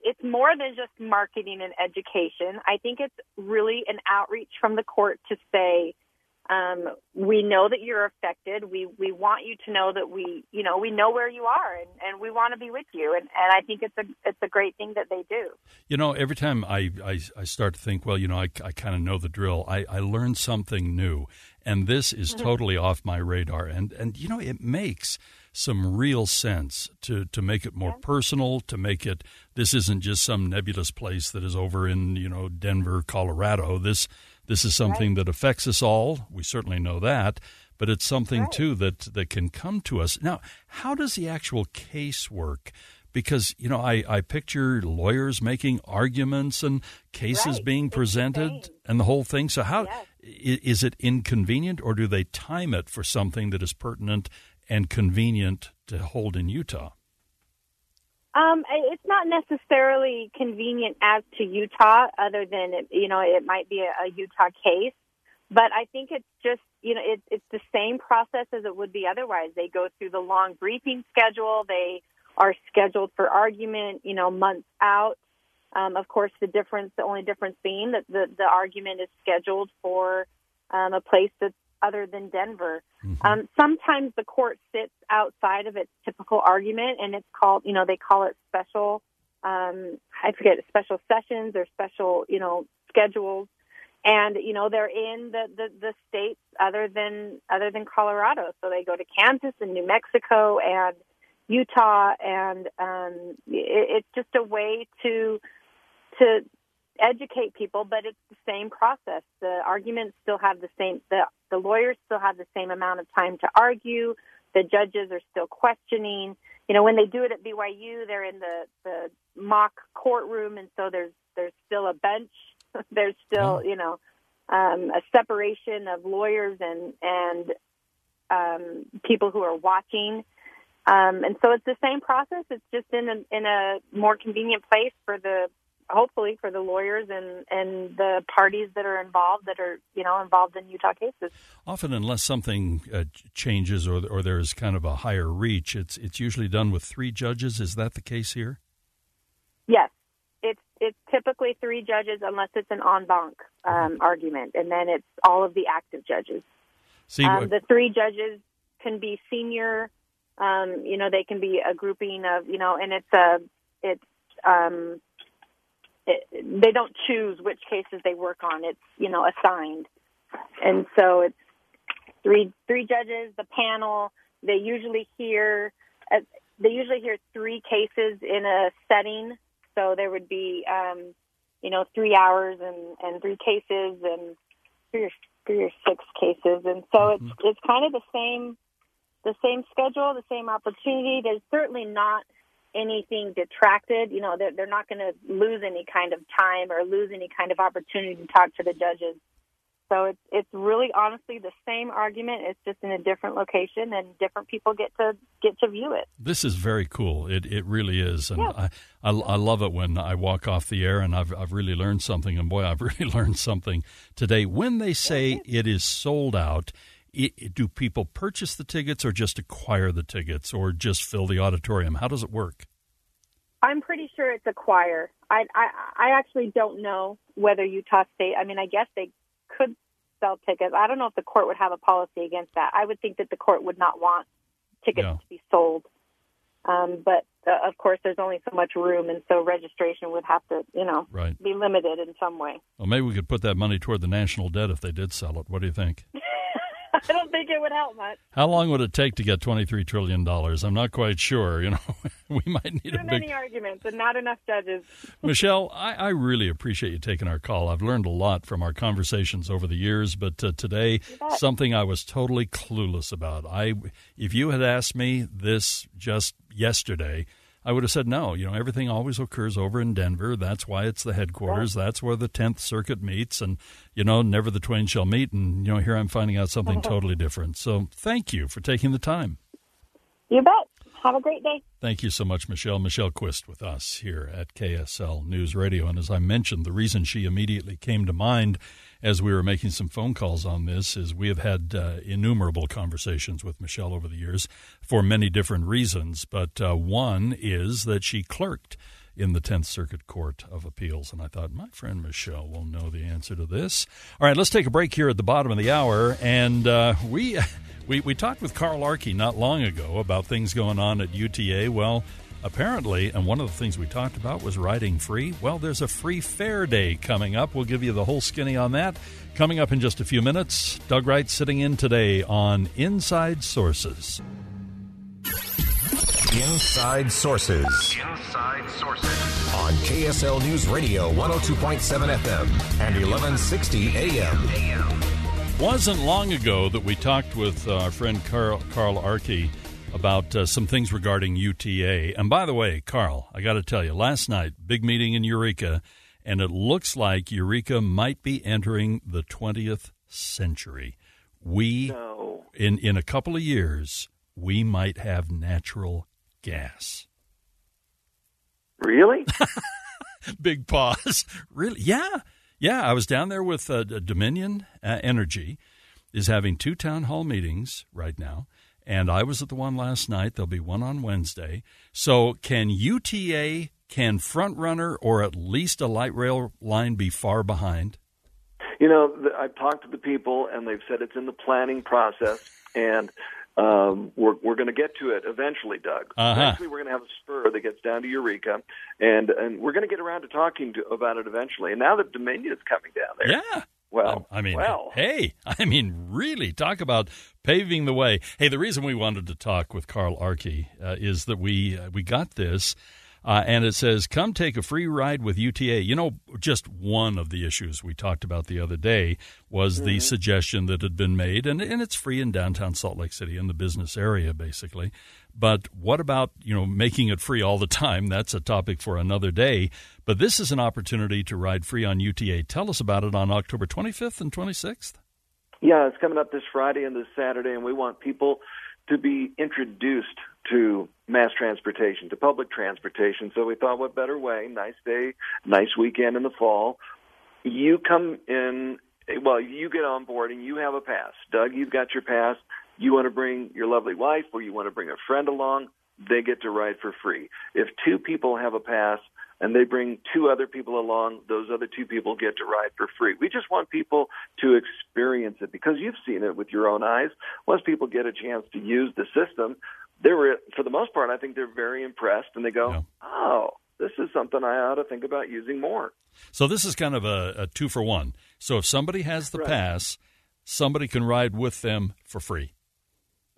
it's more than just marketing and education. I think it's really an outreach from the court to say, we know that you're affected. We want you to know that we know where you are, and we want to be with you. And I think it's a great thing that they do. You know, every time I start to think, well, you know, I kind of know the drill. I learned something new, and this is totally off my radar. And you know, it makes some real sense to make it more personal, to make it, this isn't just some nebulous place that is over in, you know, Denver, Colorado. This is something that affects us all. We certainly know that, but it's something, too, that can come to us. Now, how does the actual case work? because, you know, I picture lawyers making arguments and cases being presented and the whole thing. So how is it inconvenient, or do they time it for something that is pertinent and convenient to hold in Utah? It's not necessarily convenient as to Utah, other than, it might be a Utah case. But I think it's just, it's the same process as it would be otherwise. They go through the long briefing schedule. They are scheduled for argument, months out. Of course, the only difference being that the argument is scheduled for a place that's other than Denver. Mm-hmm. Sometimes the court sits outside of its typical argument, and it's called, they call it special, special sessions or special, schedules. And, they're in the states other than Colorado. So they go to Kansas and New Mexico and Utah, and it's just a way to educate people, but it's the same process. The arguments still have the lawyers still have the same amount of time to argue. The judges are still questioning. When they do it at BYU, they're in the mock courtroom, and so there's still a bench. There's still, a separation of lawyers and people who are watching. And so it's the same process. It's just in a more convenient place hopefully for the lawyers and the parties that are involved involved in Utah cases. Often, unless something changes or there's kind of a higher reach, it's usually done with three judges. Is that the case here? Yes. It's typically three judges, unless it's an en banc argument, and then it's all of the active judges. See, the three judges can be senior. They can be a grouping of and they don't choose which cases they work on. It's assigned, and so it's three judges, the panel. They usually hear three cases in a setting. So there would be, 3 hours and three cases and three or six cases. And so it's kind of the same schedule, the same opportunity. There's certainly not anything detracted. They're not going to lose any kind of time or lose any kind of opportunity to talk to the judges. So it's really honestly the same argument. It's just in a different location, and different people get to view it. This is very cool. It really is, and yeah. I love it when I walk off the air and I've really learned something. And boy, I've really learned something today. When they say it is sold out, do people purchase the tickets, or just acquire the tickets, or just fill the auditorium? How does it work? I'm pretty sure it's acquire. I actually don't know whether Utah State. I mean, I guess they could sell tickets. I don't know if the court would have a policy against that. I would think that the court would not want tickets to be sold. But of course, there's only so much room, and so registration would have to, be limited in some way. Well, maybe we could put that money toward the national debt if they did sell it. What do you think? I don't think it would help much. How long would it take to get $23 trillion? I'm not quite sure. We might need too many arguments and not enough judges. Michelle, I really appreciate you taking our call. I've learned a lot from our conversations over the years, but today, something I was totally clueless about. If you had asked me this just yesterday, I would have said no. Everything always occurs over in Denver. That's why it's the headquarters. Right. That's where the 10th Circuit meets. And, never the twain shall meet. And, here I'm finding out something totally different. So thank you for taking the time. You bet. Have a great day. Thank you so much, Michelle. Michelle Quist with us here at KSL News Radio. And as I mentioned, the reason she immediately came to mind as we were making some phone calls on this is we have had innumerable conversations with Michelle over the years for many different reasons. But one is that she clerked in the 10th Circuit Court of Appeals. And I thought, my friend Michelle will know the answer to this. All right, let's take a break here at the bottom of the hour. And we talked with Carl Arkey not long ago about things going on at UTA. Well, apparently, and one of the things we talked about was riding free. Well, there's a free fair day coming up. We'll give you the whole skinny on that. Coming up in just a few minutes, Doug Wright sitting in today on Inside Sources. Inside Sources. Inside Sources. On KSL News Radio 102.7 FM and 1160 AM. Wasn't long ago that we talked with our friend Carl Arkey about some things regarding UTA. And by the way, Carl, I got to tell you, last night, big meeting in Eureka, and it looks like Eureka might be entering the 20th century. In a couple of years, we might have natural gas. Really? Big pause. Really? Yeah. Yeah, I was down there with Dominion Energy is having two town hall meetings right now, and I was at the one last night. There'll be one on Wednesday. So can UTA, can Front Runner, or at least a light rail line be far behind? You know, I've talked to the people, and they've said it's in the planning process, and we're going to get to it eventually, Doug. Uh-huh. Actually, we're going to have a spur that gets down to Eureka, and we're going to get around to talking about it eventually. And now that Dominion is coming down there, yeah. Well, I mean, well, hey, I mean, really, talk about paving the way. Hey, the reason we wanted to talk with Carl Archie is that we got this. And it says, come take a free ride with UTA. You know, just one of the issues we talked about the other day was the suggestion that had been made, and it's free in downtown Salt Lake City in the business area, basically. But what about, you know, making it free all the time? That's a topic for another day. But this is an opportunity to ride free on UTA. Tell us about it on October 25th and 26th. Yeah, it's coming up this Friday and this Saturday, and we want people to be introduced to mass transportation, to public transportation. So we thought, what better way? Nice day, nice weekend in the fall. You come in, well, you get on board and you have a pass. Doug, you've got your pass. You want to bring your lovely wife or you want to bring a friend along, they get to ride for free. If two people have a pass and they bring two other people along, those other two people get to ride for free. We just want people to experience it because you've seen it with your own eyes. Once people get a chance to use the system, for the most part, I think they're very impressed, and they go, oh, this is something I ought to think about using more. So this is kind of a two-for-one. So if somebody has the pass, somebody can ride with them for free.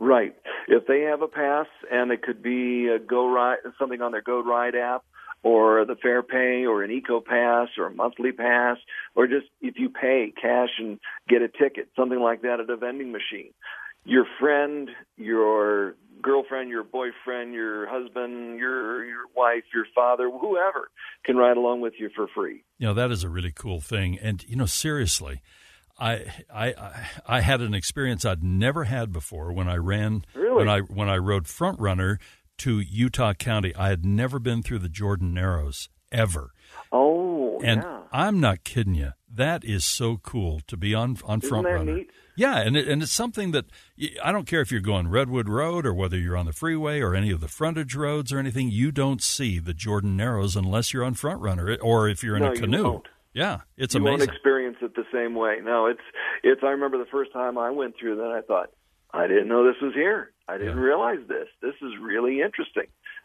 Right. If they have a pass, and it could be a Go Ride, something on their Go Ride app, or the Fair Pay, or an Eco Pass, or a monthly pass, or just if you pay cash and get a ticket, something like that at a vending machine. Your friend, your girlfriend, your boyfriend, your husband, your wife, your father, whoever can ride along with you for free. You know, that is a really cool thing. And, you know, seriously, I had an experience I'd never had before when I ran, when I rode Front Runner to Utah County. I had never been through the Jordan Narrows ever. Oh, and yeah. I'm not kidding you. That is so cool to be on Front Runner. Neat? Yeah, and it's something that I don't care if you're going Redwood Road or whether you're on the freeway or any of the frontage roads or anything. You don't see the Jordan Narrows unless you're on Front Runner or if you're in a canoe. Won't. Yeah, it's amazing. You won't experience it the same way. No, it's. I remember the first time I went through that, I thought, I didn't know this was here. I didn't realize this. This is really interesting.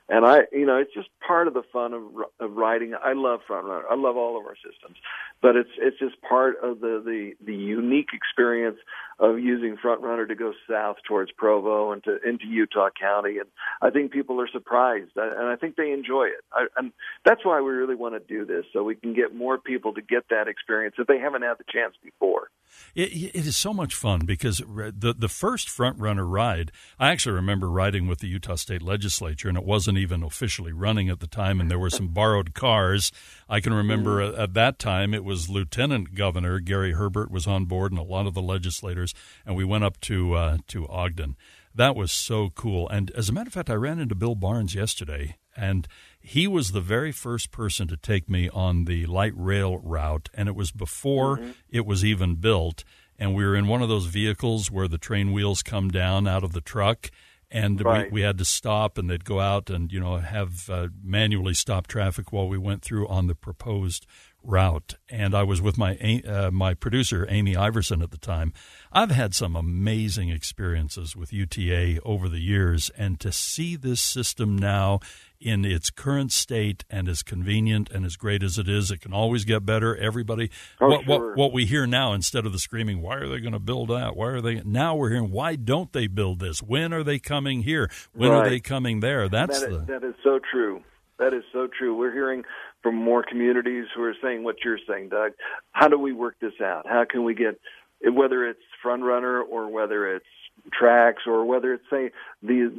And it's just part of the fun of riding. I love Front Runner. I love all of our systems, but it's just part of the unique experience of using Front Runner to go south towards Provo and into Utah County. And I think people are surprised, and I think they enjoy it. And that's why we really want to do this, so we can get more people to get that experience if they haven't had the chance before. It is so much fun because the first Front Runner ride, I actually remember riding with the Utah State Legislature, and it wasn't even officially running at the time, and there were some borrowed cars. I can remember at that time it was Lieutenant Governor Gary Herbert was on board and a lot of the legislators, and we went up to Ogden. That was so cool. And as a matter of fact, I ran into Bill Barnes yesterday, and he was the very first person to take me on the light rail route, and it was before it was even built. And we were in one of those vehicles where the train wheels come down out of the truck, and we had to stop, and they'd go out and, you know, have manually stop traffic while we went through on the proposed route. And I was with my producer, Amy Iverson, at the time. I've had some amazing experiences with UTA over the years, and to see this system now in its current state and as convenient and as great as it is, it can always get better. Everybody, what we hear now, instead of the screaming, why are they going to build that? Why are they? Now we're hearing, why don't they build this? When are they coming here? When are they coming there? That is so true. That is so true. We're hearing from more communities who are saying what you're saying, Doug. How do we work this out? How can we get, whether it's frontrunner or whether it's tracks or whether it's, say, these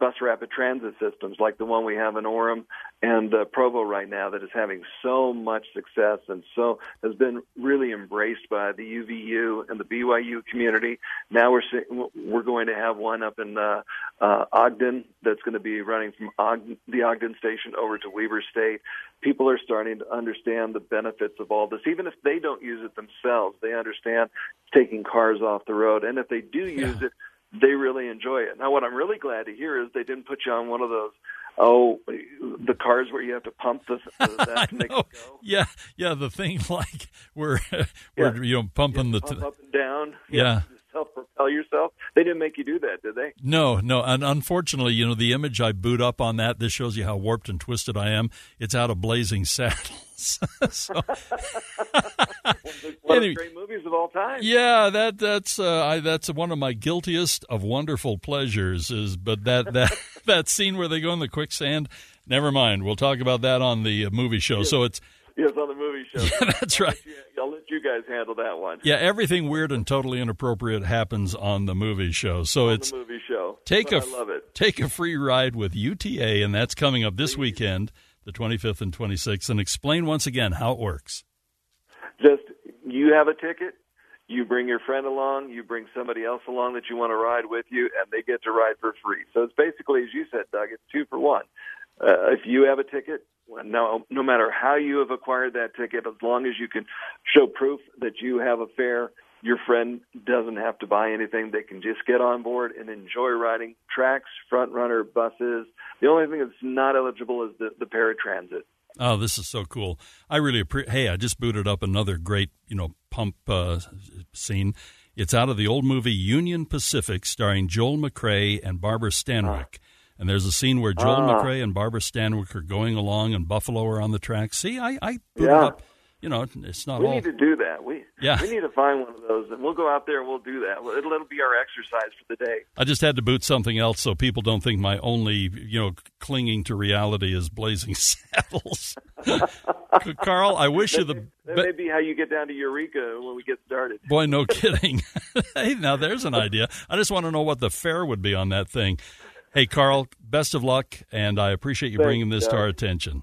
bus rapid transit systems like the one we have in Orem and Provo right now that is having so much success and so has been really embraced by the UVU and the BYU community. Now we're going to have one up in Ogden that's going to be running from the Ogden station over to Weber State. People are starting to understand the benefits of all this. Even if they don't use it themselves, they understand taking cars off the road. And if they do use it, they really enjoy it. Now, what I'm really glad to hear is they didn't put you on one of those, the cars where you have to pump that to make it go. Yeah, the thing like where pumping the pump up and down. Yeah. Self-propel yourself. They didn't make you do that, did they? No. And unfortunately, the image I boot up on that, this shows you how warped and twisted I am. It's out of Blazing Saddles. One of the great movies of all time. Yeah, that's one of my guiltiest of wonderful pleasures. That scene where they go in the quicksand. Never mind. We'll talk about that on the movie show. Yes. So it's. Yes, on the movie show. Yeah, that's right. I'll let you guys handle that one. Yeah, everything weird and totally inappropriate happens on the movie show. I love it. Take a free ride with UTA, and that's coming up this weekend, the 25th and 26th. And explain once again how it works. Just you have a ticket. You bring your friend along, you bring somebody else along that you want to ride with you, and they get to ride for free. So it's basically, as you said, Doug, it's 2-for-1. If you have a ticket, no matter how you have acquired that ticket, as long as you can show proof that you have a fare, your friend doesn't have to buy anything. They can just get on board and enjoy riding tracks, front runner, buses. The only thing that's not eligible is the paratransit. Oh, this is so cool. I really appreciate. Hey, I just booted up another great, pump scene. It's out of the old movie Union Pacific, starring Joel McRae and Barbara Stanwyck. And there's a scene where Joel McRae and Barbara Stanwyck are going along, and buffalo are on the track. See, I booted up. It's not all. We need to do that. We need to find one of those, and we'll go out there and we'll do that. It'll be our exercise for the day. I just had to boot something else so people don't think my only, clinging to reality is Blazing Saddles. Carl, I wish you the best. That may be how you get down to Eureka when we get started. Boy, no kidding. Hey, now there's an idea. I just want to know what the fare would be on that thing. Hey, Carl, best of luck, and I appreciate you bringing this to our attention.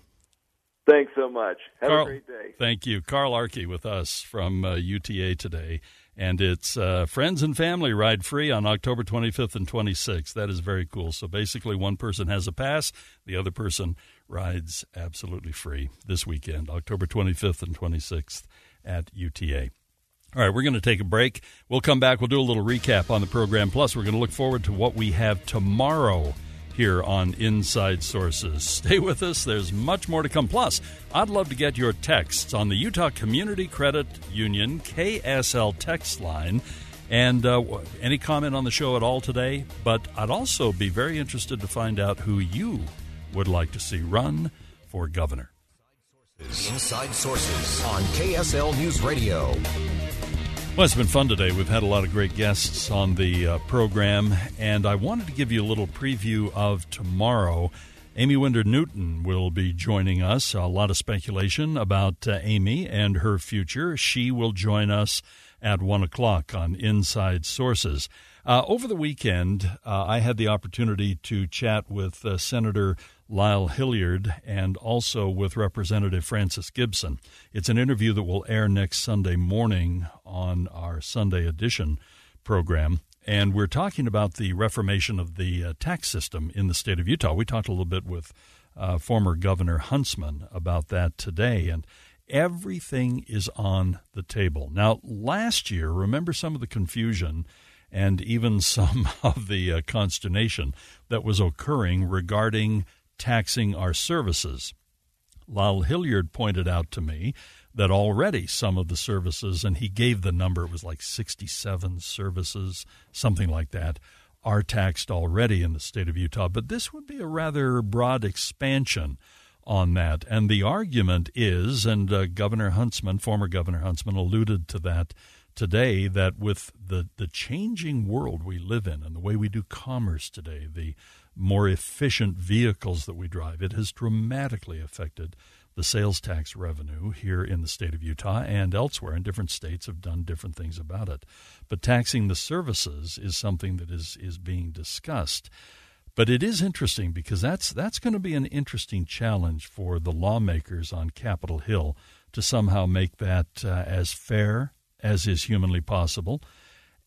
Thanks so much. Have a great day. Thank you. Carl Arkey with us from UTA today. And it's Friends and Family Ride Free on October 25th and 26th. That is very cool. So basically one person has a pass. The other person rides absolutely free this weekend, October 25th and 26th at UTA. All right, we're going to take a break. We'll come back. We'll do a little recap on the program. Plus, we're going to look forward to what we have tomorrow here on Inside Sources. Stay with us. There's much more to come. Plus, I'd love to get your texts on the Utah Community Credit Union KSL text line. And any comment on the show at all today. But I'd also be very interested to find out who you would like to see run for governor. Inside Sources on KSL News Radio. Well, it's been fun today. We've had a lot of great guests on the program, and I wanted to give you a little preview of tomorrow. Amy Winder-Newton will be joining us. A lot of speculation about Amy and her future. She will join us at 1 o'clock on Inside Sources. Over the weekend, I had the opportunity to chat with Senator Lyle Hillyard and also with Representative Francis Gibson. It's an interview that will air next Sunday morning on our Sunday edition program. And we're talking about the reformation of the tax system in the state of Utah. We talked a little bit with former Governor Huntsman about that today. And everything is on the table. Now, last year, remember some of the confusion and even some of the consternation that was occurring regarding taxing our services. Lyle Hillyard pointed out to me that already some of the services, and he gave the number, it was like 67 services, something like that, are taxed already in the state of Utah. But this would be a rather broad expansion on that. And the argument is, and former Governor Huntsman alluded to that today, that with the changing world we live in and the way we do commerce today, the more efficient vehicles that we drive, it has dramatically affected the sales tax revenue here in the state of Utah and elsewhere, and different states have done different things about it. But taxing the services is something that is being discussed. But it is interesting because that's going to be an interesting challenge for the lawmakers on Capitol Hill to somehow make that as fair as is humanly possible.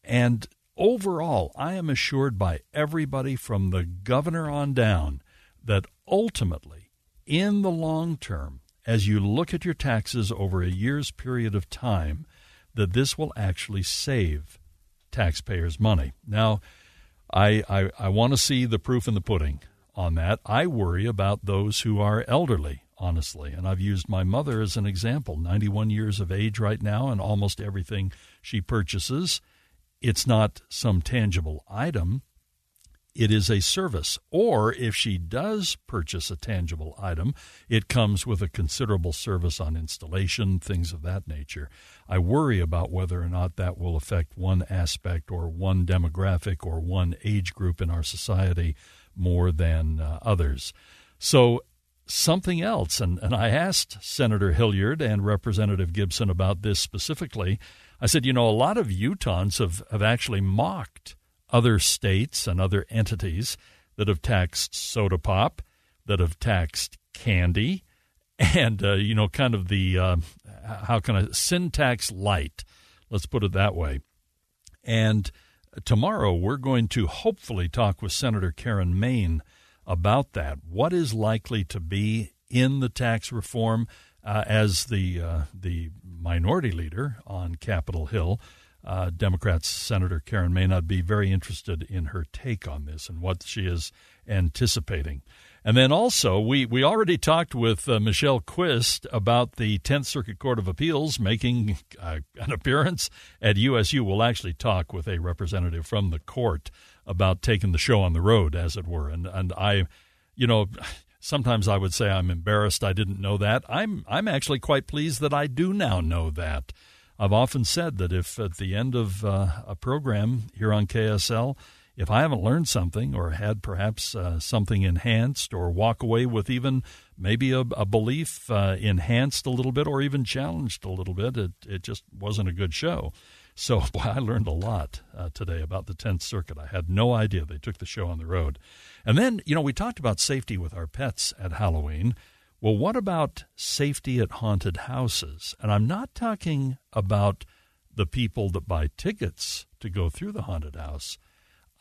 And overall, I am assured by everybody from the governor on down that ultimately, in the long term, as you look at your taxes over a year's period of time, that this will actually save taxpayers money. Now, I want to see the proof in the pudding on that. I worry about those who are elderly, honestly, and I've used my mother as an example, 91 years of age right now, and almost everything she purchases, it's not some tangible item. It is a service, or if she does purchase a tangible item, it comes with a considerable service on installation, things of that nature. I worry about whether or not that will affect one aspect or one demographic or one age group in our society more than others. So something else, and I asked Senator Hilliard and Representative Gibson about this specifically. I said, you know, a lot of Utahns have actually mocked other states and other entities that have taxed soda pop, that have taxed candy, and, you know, kind of the, how can I, sin tax light, let's put it that way. And tomorrow we're going to hopefully talk with Senator Karen Maine about that. What is likely to be in the tax reform? As the minority leader on Capitol Hill, Democrat Senator Karen Maine, I'd be very interested in her take on this and what she is anticipating. And then also, we already talked with Michelle Quist about the 10th Circuit Court of Appeals making an appearance at USU. We'll actually talk with a representative from the court about taking the show on the road, as it were. And I, you know... Sometimes I would say I'm embarrassed I didn't know that. I'm actually quite pleased that I do now know that. I've often said that if at the end of a program here on KSL, if I haven't learned something or had perhaps something enhanced or walk away with even maybe a belief enhanced a little bit or even challenged a little bit, it just wasn't a good show. So boy, I learned a lot today about the 10th Circuit. I had no idea they took the show on the road. And then, you know, we talked about safety with our pets at Halloween. Well, what about safety at haunted houses? And I'm not talking about the people that buy tickets to go through the haunted house.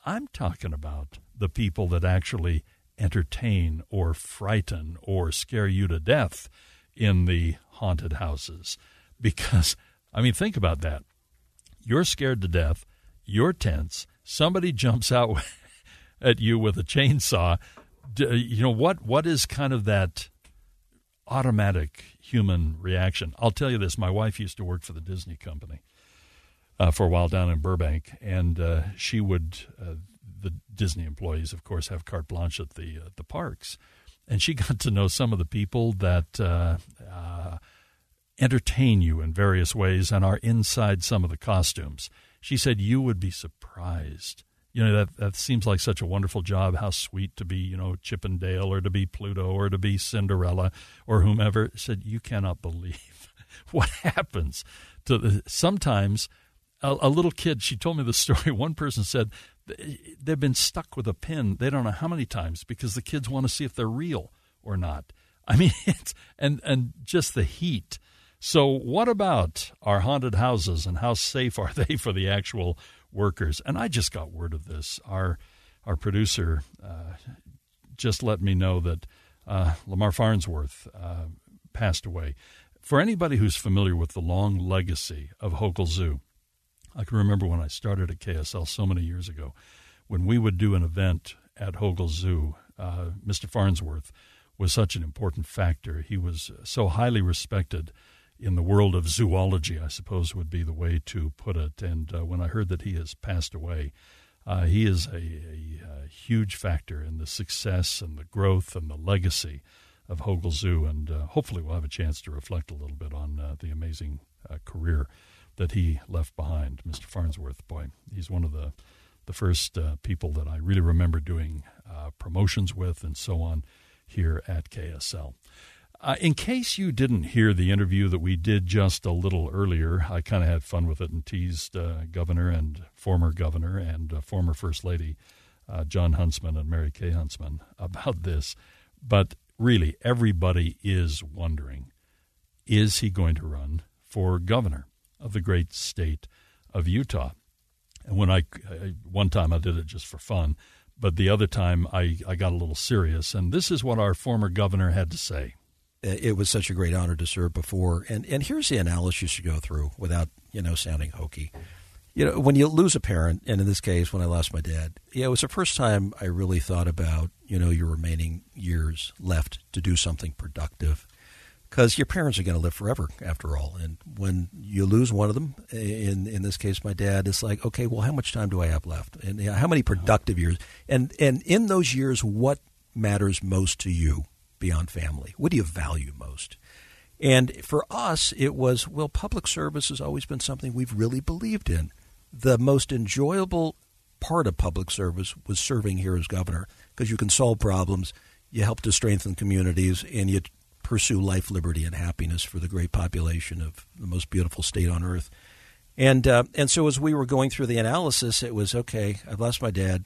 I'm talking about the people that actually entertain or frighten or scare you to death in the haunted houses. Because, I mean, think about that. You're scared to death, you're tense, somebody jumps out at you with a chainsaw. You know, what is kind of that automatic human reaction? I'll tell you this. My wife used to work for the Disney company for a while down in Burbank, and she would, the Disney employees, of course, have carte blanche at the parks. And she got to know some of the people that... entertain you in various ways and are inside some of the costumes. She said you would be surprised. You know, that seems like such a wonderful job. How sweet to be, you know, Chip and Dale or to be Pluto or to be Cinderella or whomever. She said you cannot believe what happens to the, sometimes a little kid. She told me the story. One person said they've been stuck with a pin. They don't know how many times because the kids want to see if they're real or not. I mean, it's, and just the heat. So what about our haunted houses and how safe are they for the actual workers? And I just got word of this. Our producer just let me know that Lamar Farnsworth passed away. For anybody who's familiar with the long legacy of Hochul Zoo, I can remember when I started at KSL so many years ago, when we would do an event at Hochul Zoo, Mr. Farnsworth was such an important factor. He was so highly respected in the world of zoology, I suppose would be the way to put it. And when I heard that he has passed away, he is a huge factor in the success and the growth and the legacy of Hochul Zoo. And hopefully we'll have a chance to reflect a little bit on the amazing career that he left behind. Mr. Farnsworth, boy, he's one of the first people that I really remember doing promotions with and so on here at KSL. In case you didn't hear the interview that we did just a little earlier, I kind of had fun with it and teased governor and former First Lady Jon Huntsman and Mary Kay Huntsman about this. But really, everybody is wondering, is he going to run for governor of the great state of Utah? And when one time I did it just for fun, but the other time I got a little serious. And this is what our former governor had to say. It was such a great honor to serve before. And here's the analysis you should go through without, sounding hokey. When you lose a parent, and in this case, when I lost my dad, it was the first time I really thought about, your remaining years left to do something productive. Because your parents are going to live forever, after all. And when you lose one of them, in this case, my dad, it's like, okay, well, how much time do I have left? And how many productive years? And in those years, what matters most to you beyond family? What do you value most? And for us, it was, well, public service has always been something we've really believed in. The most enjoyable part of public service was serving here as governor, because you can solve problems, you help to strengthen communities, and you pursue life, liberty, and happiness for the great population of the most beautiful state on earth. And so as we were going through the analysis, it was, okay, I've lost my dad.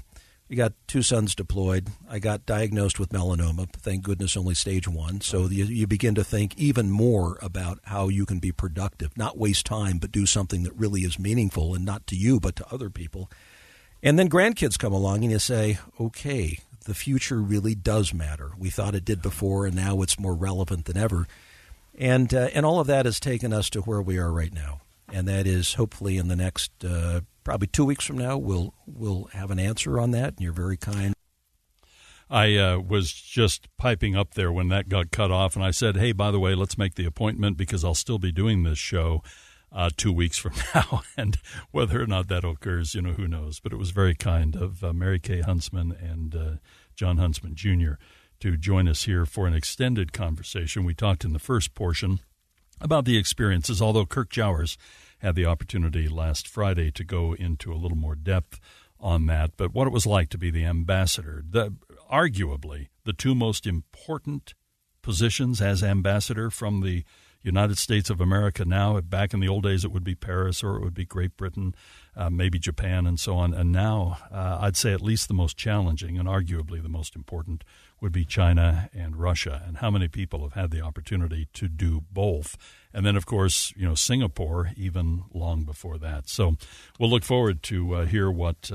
We got two sons deployed. I got diagnosed with melanoma. Thank goodness, only stage 1. So you begin to think even more about how you can be productive, not waste time, but do something that really is meaningful, and not to you, but to other people. And then grandkids come along and you say, okay, the future really does matter. We thought it did before, and now it's more relevant than ever. And all of that has taken us to where we are right now. And that is, hopefully in the next probably 2 weeks from now, we'll have an answer on that. And you're very kind. I was just piping up there when that got cut off. And I said, hey, by the way, let's make the appointment, because I'll still be doing this show 2 weeks from now. And whether or not that occurs, who knows. But it was very kind of Mary Kay Huntsman and Jon Huntsman Jr. to join us here for an extended conversation. We talked in the first portion about the experiences, although Kirk Jowers had the opportunity last Friday to go into a little more depth on that. But what it was like to be the ambassador, arguably the two most important positions as ambassador from the United States of America now. Back in the old days, it would be Paris, or it would be Great Britain, maybe Japan, and so on. And now I'd say at least the most challenging and arguably the most important would be China and Russia. And how many people have had the opportunity to do both? And then, of course, Singapore, even long before that. So we'll look forward to hear what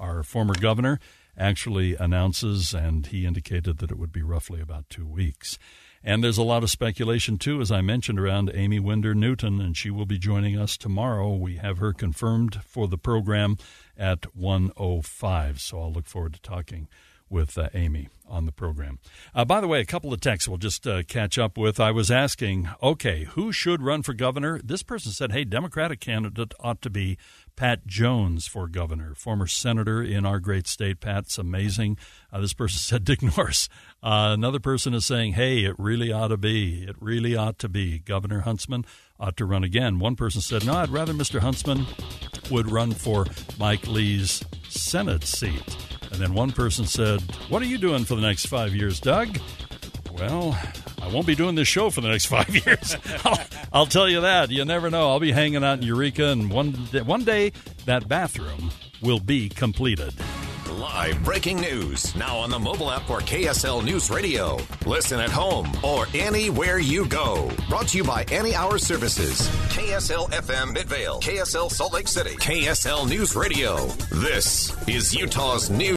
our former governor actually announces. And he indicated that it would be roughly about 2 weeks. And there's a lot of speculation, too, as I mentioned, around Amy Winder Newton, and she will be joining us tomorrow. We have her confirmed for the program at 1:05, so I'll look forward to talking with Amy on the program. By the way, a couple of texts we'll just catch up with. I was asking, okay, who should run for governor? This person said, hey, Democratic candidate ought to be Pat Jones for governor, former senator in our great state. Pat's amazing. This person said Dick Norris. Another person is saying, hey, it really ought to be. Governor Huntsman ought to run again. One person said, no, I'd rather Mr. Huntsman would run for Mike Lee's Senate seat. And then one person said, what are you doing for the next 5 years, Doug? Well, I won't be doing this show for the next 5 years. I'll tell you that. You never know. I'll be hanging out in Eureka, and one day that bathroom will be completed. Live breaking news now on the mobile app for KSL News Radio. Listen at home or anywhere you go. Brought to you by Any Hour Services, KSL FM Midvale, KSL Salt Lake City, KSL News Radio. This is Utah's news.